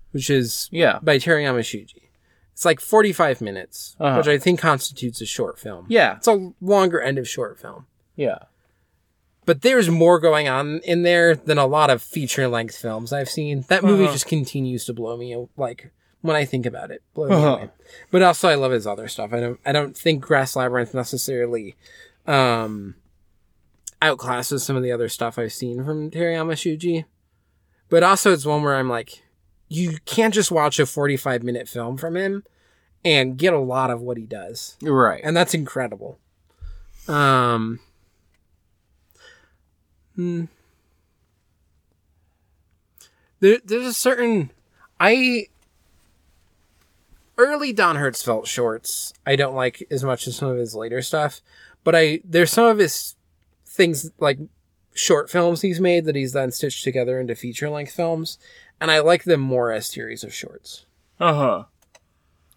which is by Terayama Shuji. It's like 45 minutes, which I think constitutes a short film. Yeah. It's a longer end of short film. Yeah. But there's more going on in there than a lot of feature-length films I've seen. That movie just continues to blow me, like, when I think about it, blow me away. But also, I love his other stuff. I don't think Grass Labyrinth necessarily outclasses some of the other stuff I've seen from Terayama Shuji. But also, it's one where I'm like, you can't just watch a 45-minute film from him and get a lot of what he does. Right. And that's incredible. There's a certain... Early Don Hertzfeldt shorts I don't like as much as some of his later stuff, but there's some of his things, like short films he's made that he's then stitched together into feature-length films, and I like them more as series of shorts. Uh-huh.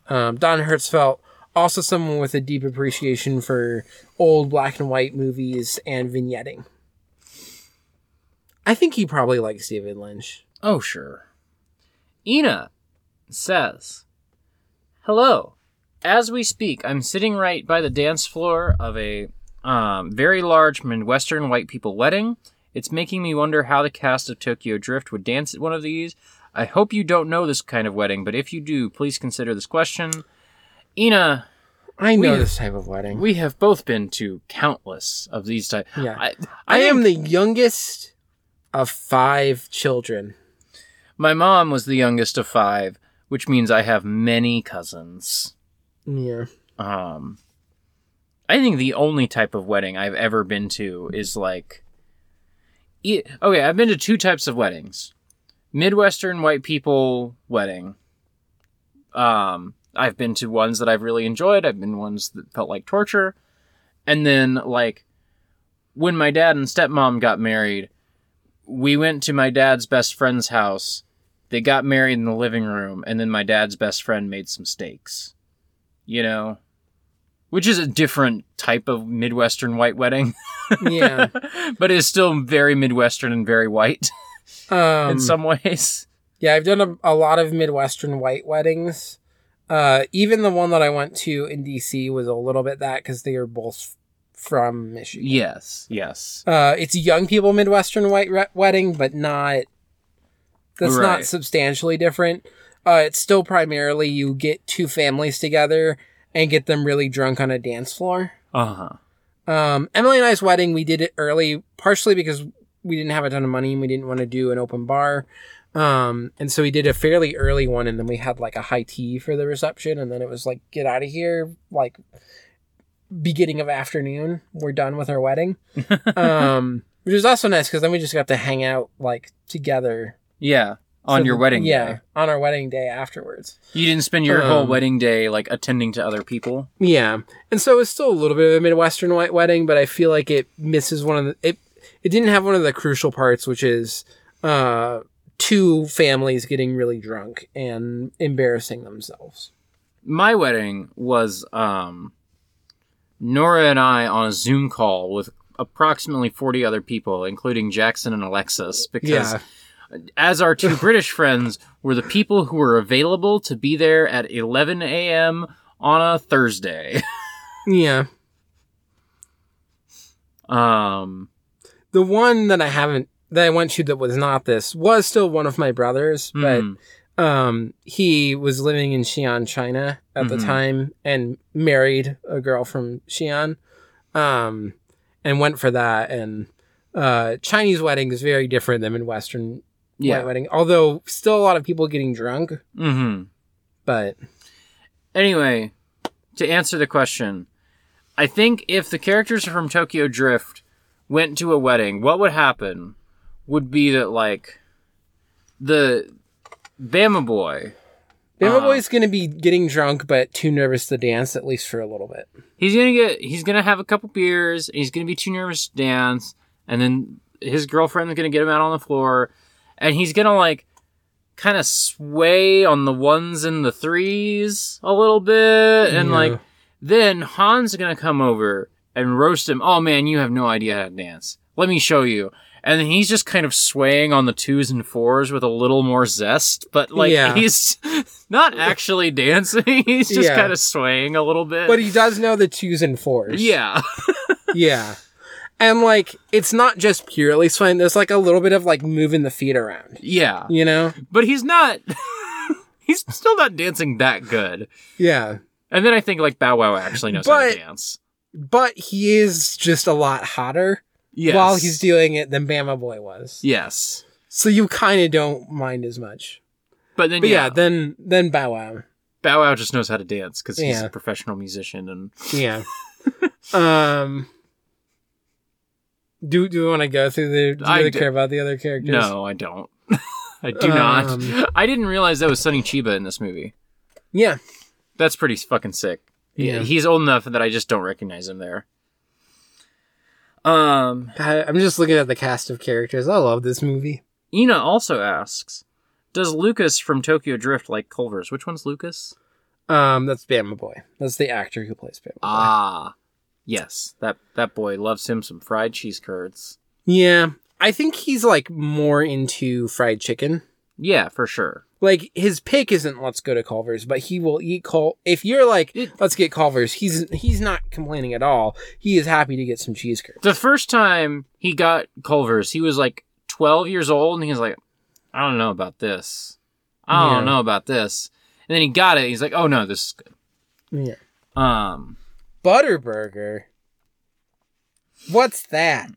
Don Hertzfeldt, also someone with a deep appreciation for old black and white movies and vignetting. I think he probably likes David Lynch. Oh, sure. Ina says, "Hello. As we speak, I'm sitting right by the dance floor of a very large Midwestern white people wedding. It's making me wonder how the cast of Tokyo Drift would dance at one of these. I hope you don't know this kind of wedding, but if you do, please consider this question." Ina, I know this type of wedding. We have both been to countless of these types. Yeah. I am the youngest of 5 children. My mom was the youngest of 5, which means I have many cousins. Yeah. I think the only type of wedding I've ever been to is like... Okay, I've been to 2 types of weddings. Midwestern white people wedding. I've been to ones that I've really enjoyed. I've been to ones that felt like torture. And then, like, when my dad and stepmom got married... We went to my dad's best friend's house. They got married in the living room, and then my dad's best friend made some steaks. You know? Which is a different type of Midwestern white wedding. Yeah. But it's still very Midwestern and very white in some ways. Yeah, I've done a lot of Midwestern white weddings. Even the one that I went to in D.C. was a little bit that, because they are both... from Michigan. Yes. It's a young people Midwestern white wedding, but not substantially different. It's still primarily you get 2 families together and get them really drunk on a dance floor. Uh-huh. Emily and I's wedding, we did it early, partially because we didn't have a ton of money and we didn't want to do an open bar. And so we did a fairly early one, and then we had like a high tea for the reception, and then it was like, get out of here, like... beginning of afternoon, we're done with our wedding. Which is also nice because then we just got to hang out like together. Yeah. On your wedding day. Yeah. On our wedding day afterwards. You didn't spend your whole wedding day like attending to other people. Yeah. And so it's still a little bit of a Midwestern white wedding, but I feel like it misses one of the, it didn't have one of the crucial parts, which is 2 families getting really drunk and embarrassing themselves. My wedding was, Nora and I on a Zoom call with approximately 40 other people, including Jackson and Alexis, because as our 2 British friends were the people who were available to be there at 11 a.m. on a Thursday. Yeah. The one that I went to that was not this was still one of my brothers, but he was living in Xi'an, China at the time and married a girl from Xi'an, and went for that. And, Chinese wedding is very different than Midwestern white wedding, although still a lot of people getting drunk. Mm-hmm. But anyway, to answer the question, I think if the characters from Tokyo Drift went to a wedding, what would happen would be that like the Bama Boy's going to be getting drunk, but too nervous to dance, at least for a little bit. He's going to have a couple beers. And he's going to be too nervous to dance. And then his girlfriend is going to get him out on the floor. And he's going to like kind of sway on the ones and the threes a little bit. And like, then Han's going to come over and roast him. Oh man, you have no idea how to dance. Let me show you. And then he's just kind of swaying on the 2s and 4s with a little more zest, but like he's not actually dancing. He's just kind of swaying a little bit. But he does know the 2s and 4s. Yeah. Yeah. And like, it's not just purely swaying. There's like a little bit of like moving the feet around. Yeah. You know? But he's still not dancing that good. Yeah. And then I think like Bow Wow actually knows how to dance. But he is just a lot hotter. Yes. While he's doing it than Bama Boy was. Yes. So you kind of don't mind as much. But then Bow Wow. Bow Wow just knows how to dance because he's a professional musician and Do we want to go through the? Do you really care about the other characters? No, I don't. I do not. I didn't realize that was Sonny Chiba in this movie. Yeah, that's pretty fucking sick. Yeah, he's old enough that I just don't recognize him there. I'm just looking at the cast of characters. I love this movie. Ina also asks, does Lucas from Tokyo Drift like Culver's? Which one's Lucas? That's Bama Boy. That's the actor who plays Bama Boy. Ah, yes. That boy loves him some fried cheese curds. Yeah. I think he's like more into fried chicken. Yeah, for sure. Like, his pick isn't let's go to Culver's, but he will eat if you're like, let's get Culver's, he's not complaining at all. He is happy to get some cheese curds. The first time he got Culver's, he was like 12 years old, and he was like, I don't know about this. And then he got it, he's like, oh no, this is good. Yeah. Butterburger? What's that?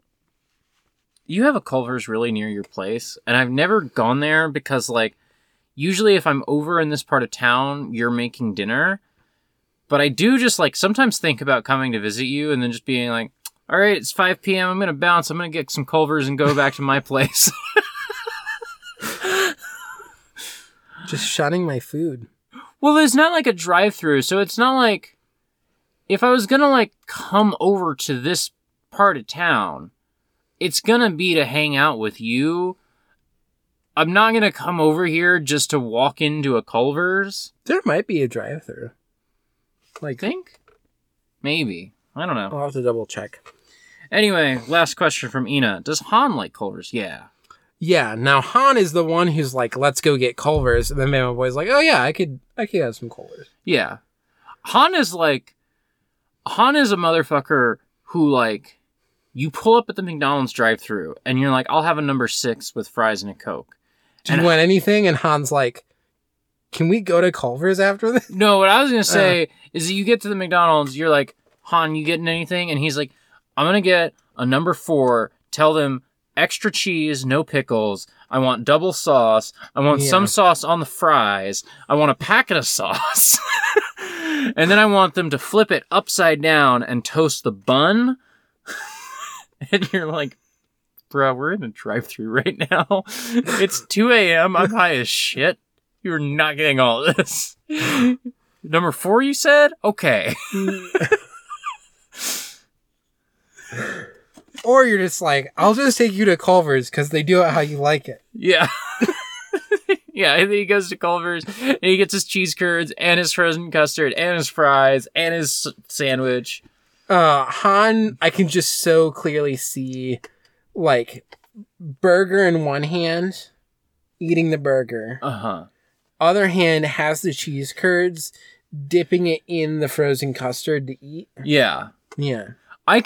You have a Culver's really near your place, and I've never gone there because, like, usually if I'm over in this part of town, you're making dinner. But I do just, like, sometimes think about coming to visit you and then just being like, all right, it's 5 p.m., I'm going to bounce, I'm going to get some Culver's and go back to my place. Just shunning my food. Well, there's not, like, a drive-thru, so it's not like... If I was going to, like, come over to this part of town... It's gonna be to hang out with you. I'm not gonna come over here just to walk into a Culver's. There might be a drive-thru. Like, think? Maybe. I don't know. I'll have to double check. Anyway, last question from Ina. Does Han like Culver's? Yeah. Yeah. Now Han is the one who's like, "Let's go get Culver's," and then Mama Boy's like, "Oh yeah, I could have some Culver's." Yeah. Han is a motherfucker who like. You pull up at the McDonald's drive-thru and you're like, I'll have a number 6 with fries and a Coke. Do you want anything? And Han's like, can we go to Culver's after this? No, what I was going to say is that you get to the McDonald's, you're like, Han, you getting anything? And he's like, I'm going to get a number 4, tell them extra cheese, no pickles. I want double sauce. I want some sauce on the fries. I want a packet of sauce. And then I want them to flip it upside down and toast the bun. And you're like, bro, we're in a drive-thru right now. It's 2 a.m. I'm high as shit. You're not getting all of this. Number 4, you said? Okay. Or you're just like, I'll just take you to Culver's because they do it how you like it. Yeah. Yeah, and then he goes to Culver's and he gets his cheese curds and his frozen custard and his fries and his sandwich. Han, I can just so clearly see, like, burger in one hand, eating the burger. Uh-huh. Other hand has the cheese curds, dipping it in the frozen custard to eat. Yeah. Yeah. I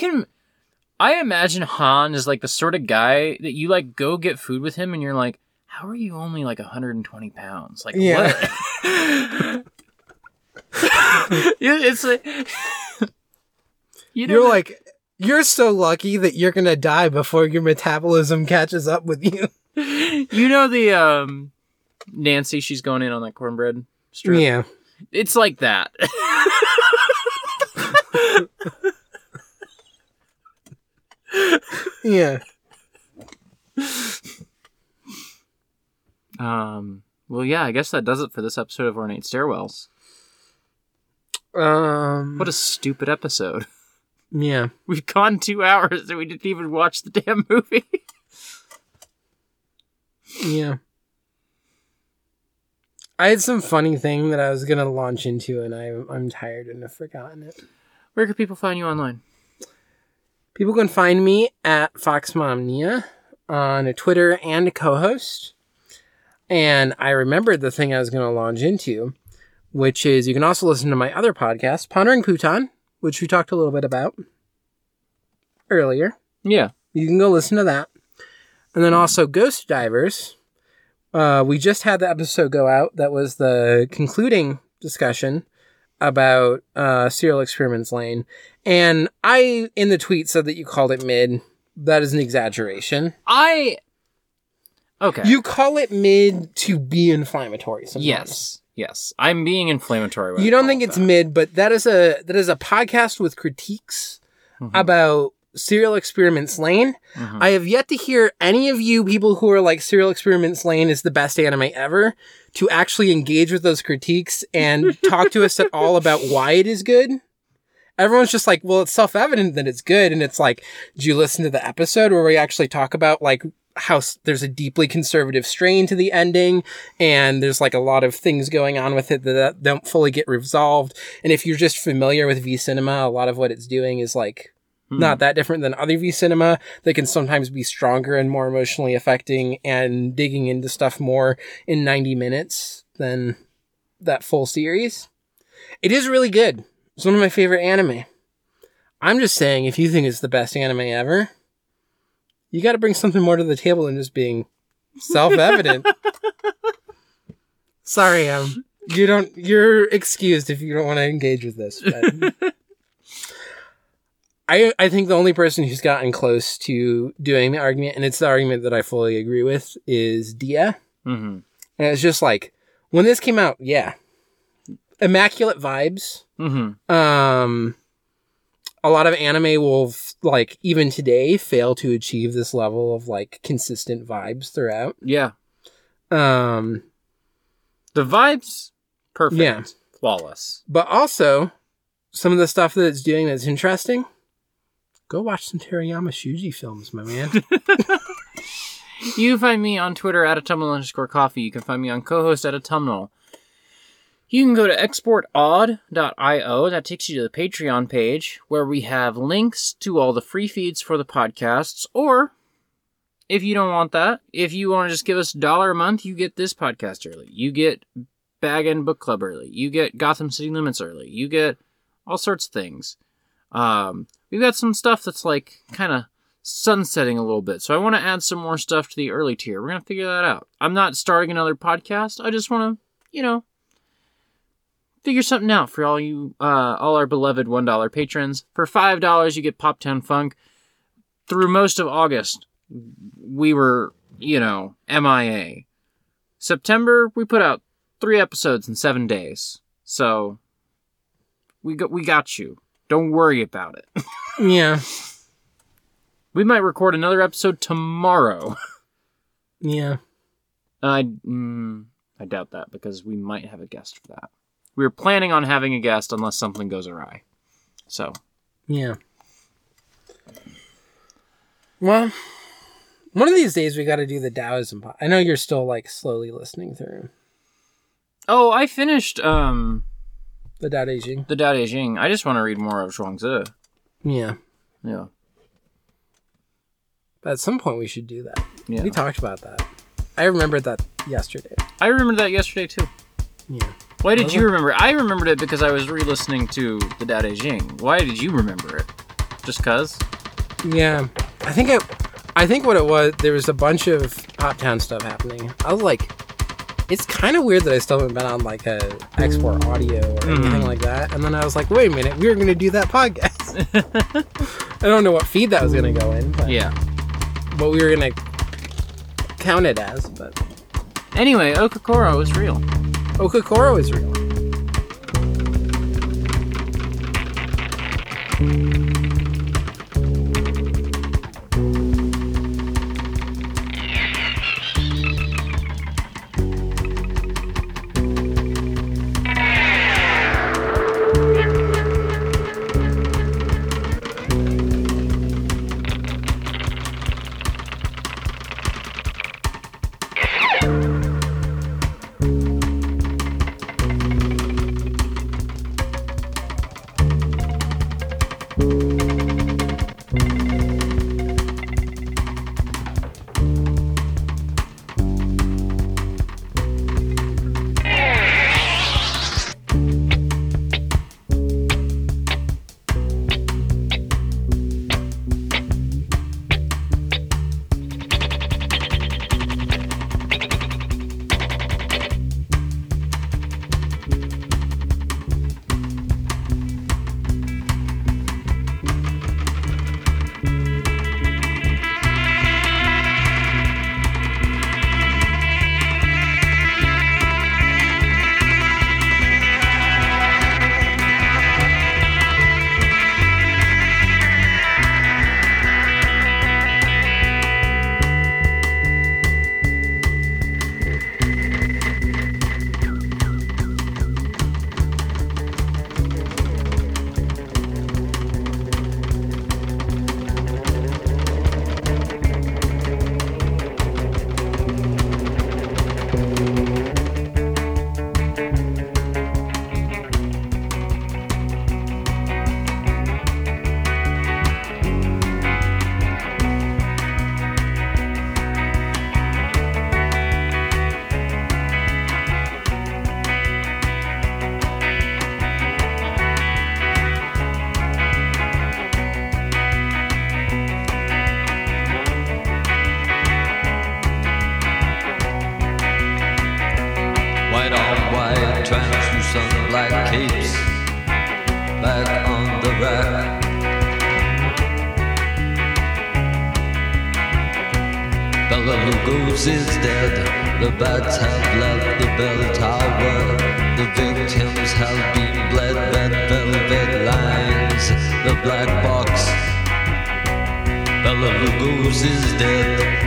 imagine Han is, like, the sort of guy that you, like, go get food with him and you're like, how are you only, like, 120 pounds? Like, what? It's like... You're like, you're so lucky that you're going to die before your metabolism catches up with you. You know the, Nancy, she's going in on that cornbread strip? Yeah. It's like that. Yeah. Well, yeah, I guess that does it for this episode of Ornate Stairwells. What a stupid episode. Yeah. We've gone 2 hours and we didn't even watch the damn movie. Yeah. I had some funny thing that I was going to launch into and I'm tired and I've forgotten it. Where can people find you online? People can find me at FoxMomNia on a Twitter and a co-host. And I remembered the thing I was going to launch into, which is you can also listen to my other podcast, Pondering Pootan, which we talked a little bit about earlier. Yeah. You can go listen to that. And then also Ghost Divers. We just had the episode go out. That was the concluding discussion about Serial Experiments Lane. And I, in the tweet, said that you called it mid. That is an exaggeration. I Okay. You call it mid to be inflammatory sometimes. Yes. I'm being inflammatory with it. You don't think it's mid, but that is a podcast with critiques about Serial Experiments Lane. Mm-hmm. I have yet to hear any of you people who are like Serial Experiments Lane is the best anime ever to actually engage with those critiques and talk to us at all about why it is good. Everyone's just like, well, it's self-evident that it's good. And it's like, do you listen to the episode where we actually talk about like how there's a deeply conservative strain to the ending and there's like a lot of things going on with it that don't fully get resolved. And if you're just familiar with V-Cinema, a lot of what it's doing is like not that different than other V-Cinema. They can sometimes be stronger and more emotionally affecting and digging into stuff more in 90 minutes than that full series. It is really good. It's one of my favorite anime. I'm just saying, if you think it's the best anime ever, you got to bring something more to the table than just being self-evident. Sorry, you're excused if you don't want to engage with this. But I think the only person who's gotten close to doing the argument, and it's the argument that I fully agree with, is Dia. Mm-hmm. And it's just like, when this came out, yeah. Immaculate vibes. Mm-hmm. A lot of anime will, like, even today, fail to achieve this level of, like, consistent vibes throughout. Yeah. The vibes, perfect. Yeah. Flawless. But also, some of the stuff that it's doing that's interesting, go watch some Terayama Shuji films, my man. You can find me on Twitter @autumnal_coffee. You can find me on co-host @autumnal. You can go to exportaud.io. That takes you to the Patreon page where we have links to all the free feeds for the podcasts. Or, if you don't want that, if you want to just give us $1 a month, you get this podcast early. You get Bag End Book Club early. You get Gotham City Limits early. You get all sorts of things. We've got some stuff that's like kind of sunsetting a little bit. So I want to add some more stuff to the early tier. We're going to figure that out. I'm not starting another podcast. I just want to, figure something out for all you, all our beloved $1 patrons. For $5, you get Pop Town Funk. Through most of August, we were, MIA. September, we put out 3 episodes in 7 days. So, we got you. Don't worry about it. Yeah. We might record another episode tomorrow. Yeah. I doubt that because we might have a guest for that. We were planning on having a guest unless something goes awry. So. Yeah. Well, one of these days we got to do the Taoism podcast. I know you're still like slowly listening through. Oh, I finished the Tao Te Ching. I just want to read more of Zhuangzi. Yeah. Yeah. But at some point we should do that. Yeah. We talked about that. I remembered that yesterday. I remembered that yesterday too. Yeah. Why did you remember? I remembered it because I was re-listening to the Tao Te Ching. Why did you remember it? Just cause? Yeah, I think what it was, there was a bunch of Pop Town stuff happening. I was like, it's kind of weird that I still haven't been on like a export audio or anything like that. And then I was like, wait a minute, we were going to do that podcast. I don't know what feed that was going to go in. But, yeah, what we were going to count it as. But anyway, Okokoro was real. Okokoro is real. Thank you. men on white translucent black capes back on the rack. Bella Lugos is dead, the bats have left the bell tower, the victims have been bled, that velvet lines the black box. Bella Lugos is dead.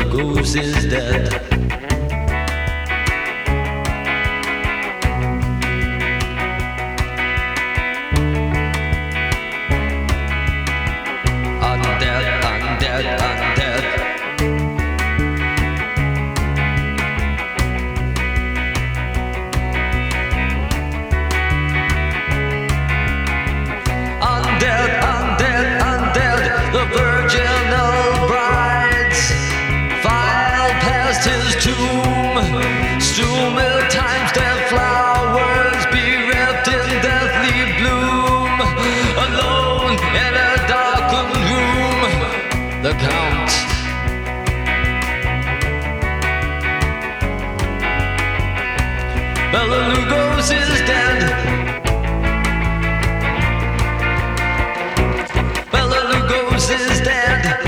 The goose is dead. I'm dead, I'm dead, I'm dead. I'm dead, I'm dead, I'm dead. The virginal bride past his tomb, still many times their flowers bereft in deathly bloom, alone in a darkened room. The Count. Bela Lugos is dead. Bela Lugos is dead.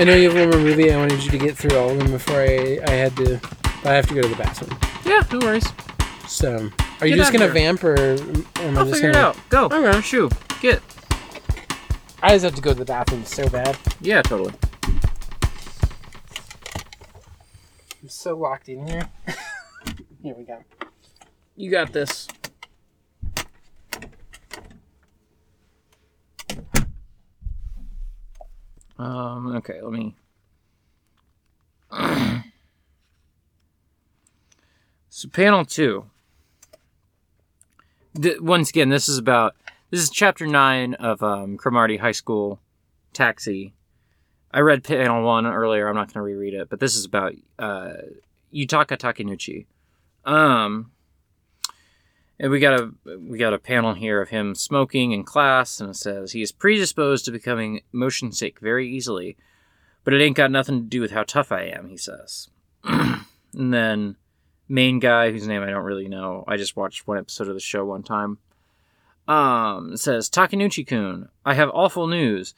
I know you have one more movie. I wanted you to get through all of them before I have to go to the bathroom. Yeah, no worries. So, are you just gonna vamp or am I just figure it out? Go. Okay. Shoo. Get. I just have to go to the bathroom so bad. Yeah, totally. I'm so locked in here. Here we go. You got this. Okay, let me... So panel 2. Once again, this is about... This is chapter 9 of Cromartie High School Taxi. I read panel 1 earlier. I'm not going to reread it. But this is about Yutaka Takenouchi. And we got a panel here of him smoking in class, and it says, he is predisposed to becoming motion sick very easily, but it ain't got nothing to do with how tough I am, he says. And then main guy, whose name I don't really know, I just watched one episode of the show one time, says, Takenouchi-kun, I have awful news.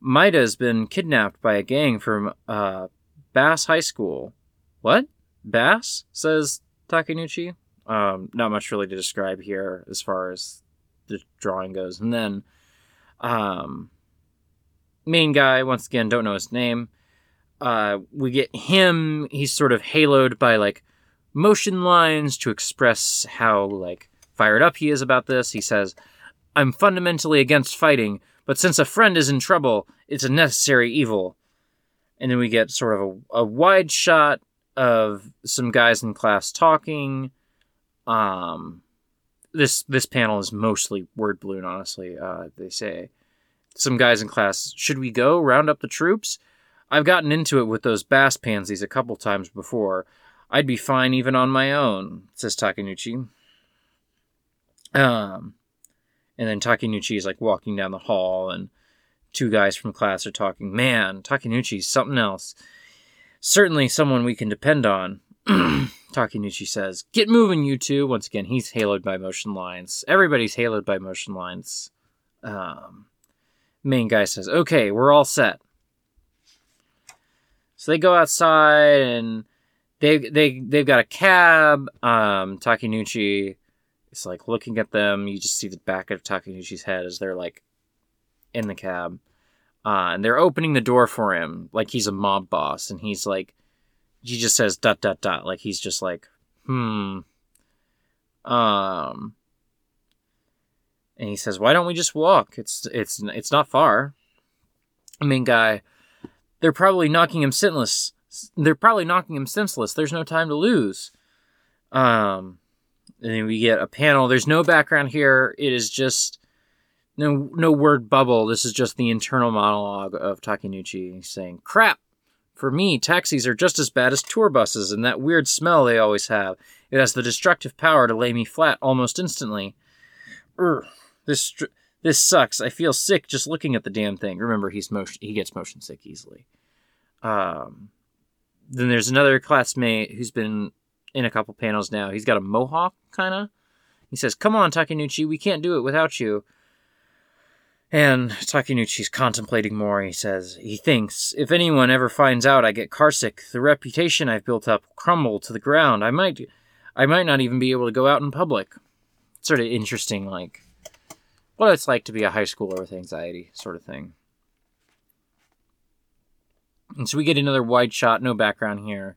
Maida's been kidnapped by a gang from Bass High School. What? Bass? Says Takenouchi. Not much really to describe here as far as the drawing goes. And then, main guy, once again, don't know his name. We get him, he's sort of haloed by, like, motion lines to express how, like, fired up he is about this. He says, I'm fundamentally against fighting, but since a friend is in trouble, it's a necessary evil. And then we get sort of a wide shot of some guys in class talking. This panel is mostly word balloon, honestly. They say, some guys in class, should we go round up the troops? I've gotten into it with those bass pansies a couple times before. I'd be fine even on my own, says Takenouchi. And then Takenouchi is like walking down the hall, and two guys from class are talking. Man, Takenouchi's something else. Certainly someone we can depend on. Takenouchi says, get moving, you two. Once again, he's haloed by motion lines. Everybody's haloed by motion lines. Main guy says, okay, we're all set. So they go outside, and they've got a cab. Takenouchi is like looking at them. You just see the back of Takenouchi's head as they're like in the cab. And they're opening the door for him like he's a mob boss, and he's like, he just says dot, dot, dot. Like, he's just like, And he says, why don't we just walk? It's not far. I mean, guy, they're probably knocking him senseless. There's no time to lose. And then we get a panel. There's no background here. It is just no word bubble. This is just the internal monologue of Takenouchi saying, crap. For me, taxis are just as bad as tour buses, and that weird smell they always have. It has the destructive power to lay me flat almost instantly. This sucks. I feel sick just looking at the damn thing. Remember, he gets motion sick easily. Then there's another classmate who's been in a couple panels now. He's got a mohawk, kind of. He says, come on, Takenouchi, we can't do it without you. And Takenouchi's contemplating more. He thinks, if anyone ever finds out I get carsick, the reputation I've built up will crumble to the ground. I might not even be able to go out in public. It's sort of interesting, like, what it's like to be a high schooler with anxiety sort of thing. And so we get another wide shot, no background here.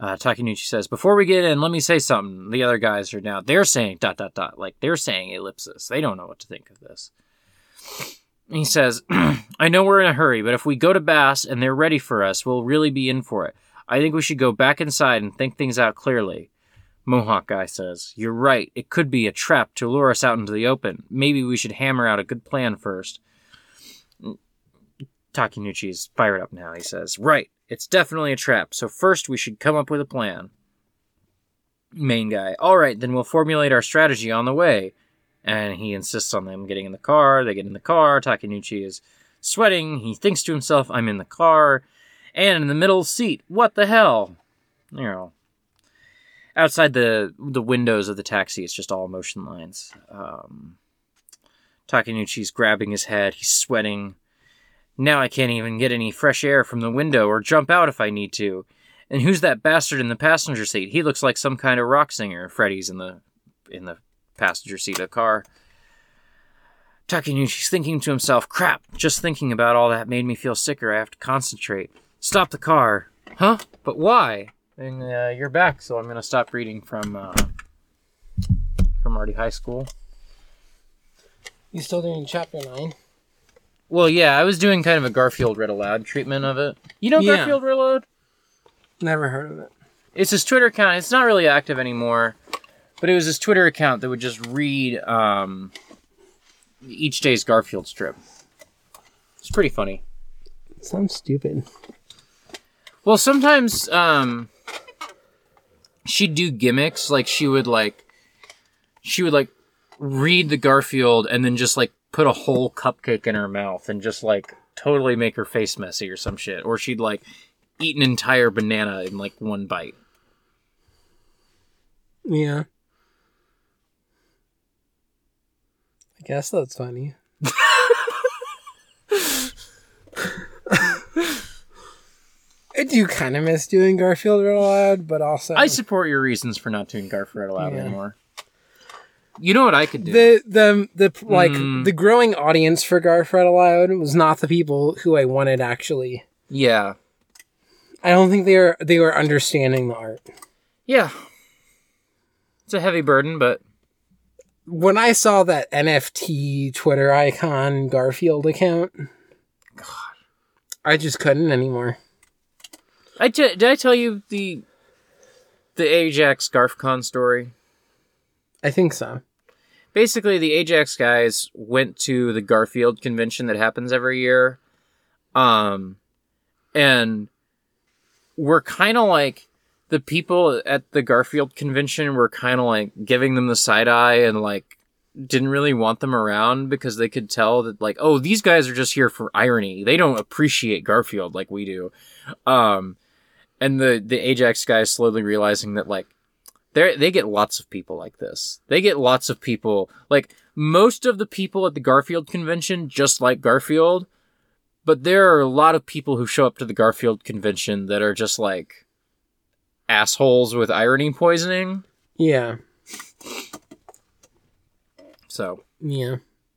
Takenouchi says, before we get in, let me say something. The other guys are now, they're saying dot, dot, dot. Like, they're saying ellipsis. They don't know what to think of this. He says, I know we're in a hurry, but if we go to Bass and they're ready for us, we'll really be in for it. I think we should go back inside and think things out clearly. Mohawk guy says, you're right. It could be a trap to lure us out into the open. Maybe we should hammer out a good plan first. Takenouchi's fired up now. He says, right. It's definitely a trap. So first we should come up with a plan. Main guy, all right, then we'll formulate our strategy on the way. And he insists on them getting in the car. They get in the car. Takenouchi is sweating. He thinks to himself, I'm in the car. And in the middle seat. What the hell? You know. Outside the windows of the taxi, it's just all motion lines. Takenouchi's grabbing his head. He's sweating. Now I can't even get any fresh air from the window or jump out if I need to. And who's that bastard in the passenger seat? He looks like some kind of rock singer. Freddy's in the passenger seat of the car. Takeuchi's thinking to himself, crap, just thinking about all that made me feel sicker. I have to concentrate. Stop the car. Huh? But why? And you're back, so I'm going to stop reading from Cromartie High School. You still doing chapter 9? Well, yeah, I was doing kind of a Garfield Read Aloud treatment of it. You know Garfield Read Aloud? Never heard of it. It's his Twitter account. It's not really active anymore, but it was his Twitter account that would just read each day's Garfield strip. It's pretty funny. It sounds stupid. Well, sometimes she'd do gimmicks. Like, she would read the Garfield and then just, like, put a whole cupcake in her mouth and just, like, totally make her face messy or some shit. Or she'd, like, eat an entire banana in, like, one bite. Yeah. I guess that's funny. I do kind of miss doing Garfield Read Aloud, but also... I support your reasons for not doing Garfield Read Aloud anymore. You know what I could do? The growing audience for Garfield Read Aloud was not the people who I wanted, actually. Yeah. I don't think they were understanding the art. Yeah. It's a heavy burden, but... When I saw that NFT Twitter icon Garfield account, God, I just couldn't anymore. Did I tell you the Ajax GarfCon story? I think so. Basically, the Ajax guys went to the Garfield convention that happens every year, and we're kind of like... The people at the Garfield convention were kind of like giving them the side eye and like didn't really want them around because they could tell that like, oh, these guys are just here for irony. They don't appreciate Garfield like we do. And the Ajax guys slowly realizing that like they get lots of people like this. They get lots of people like most of the people at the Garfield convention just like Garfield. But there are a lot of people who show up to the Garfield convention that are just like assholes with irony poisoning. Yeah. So. Yeah.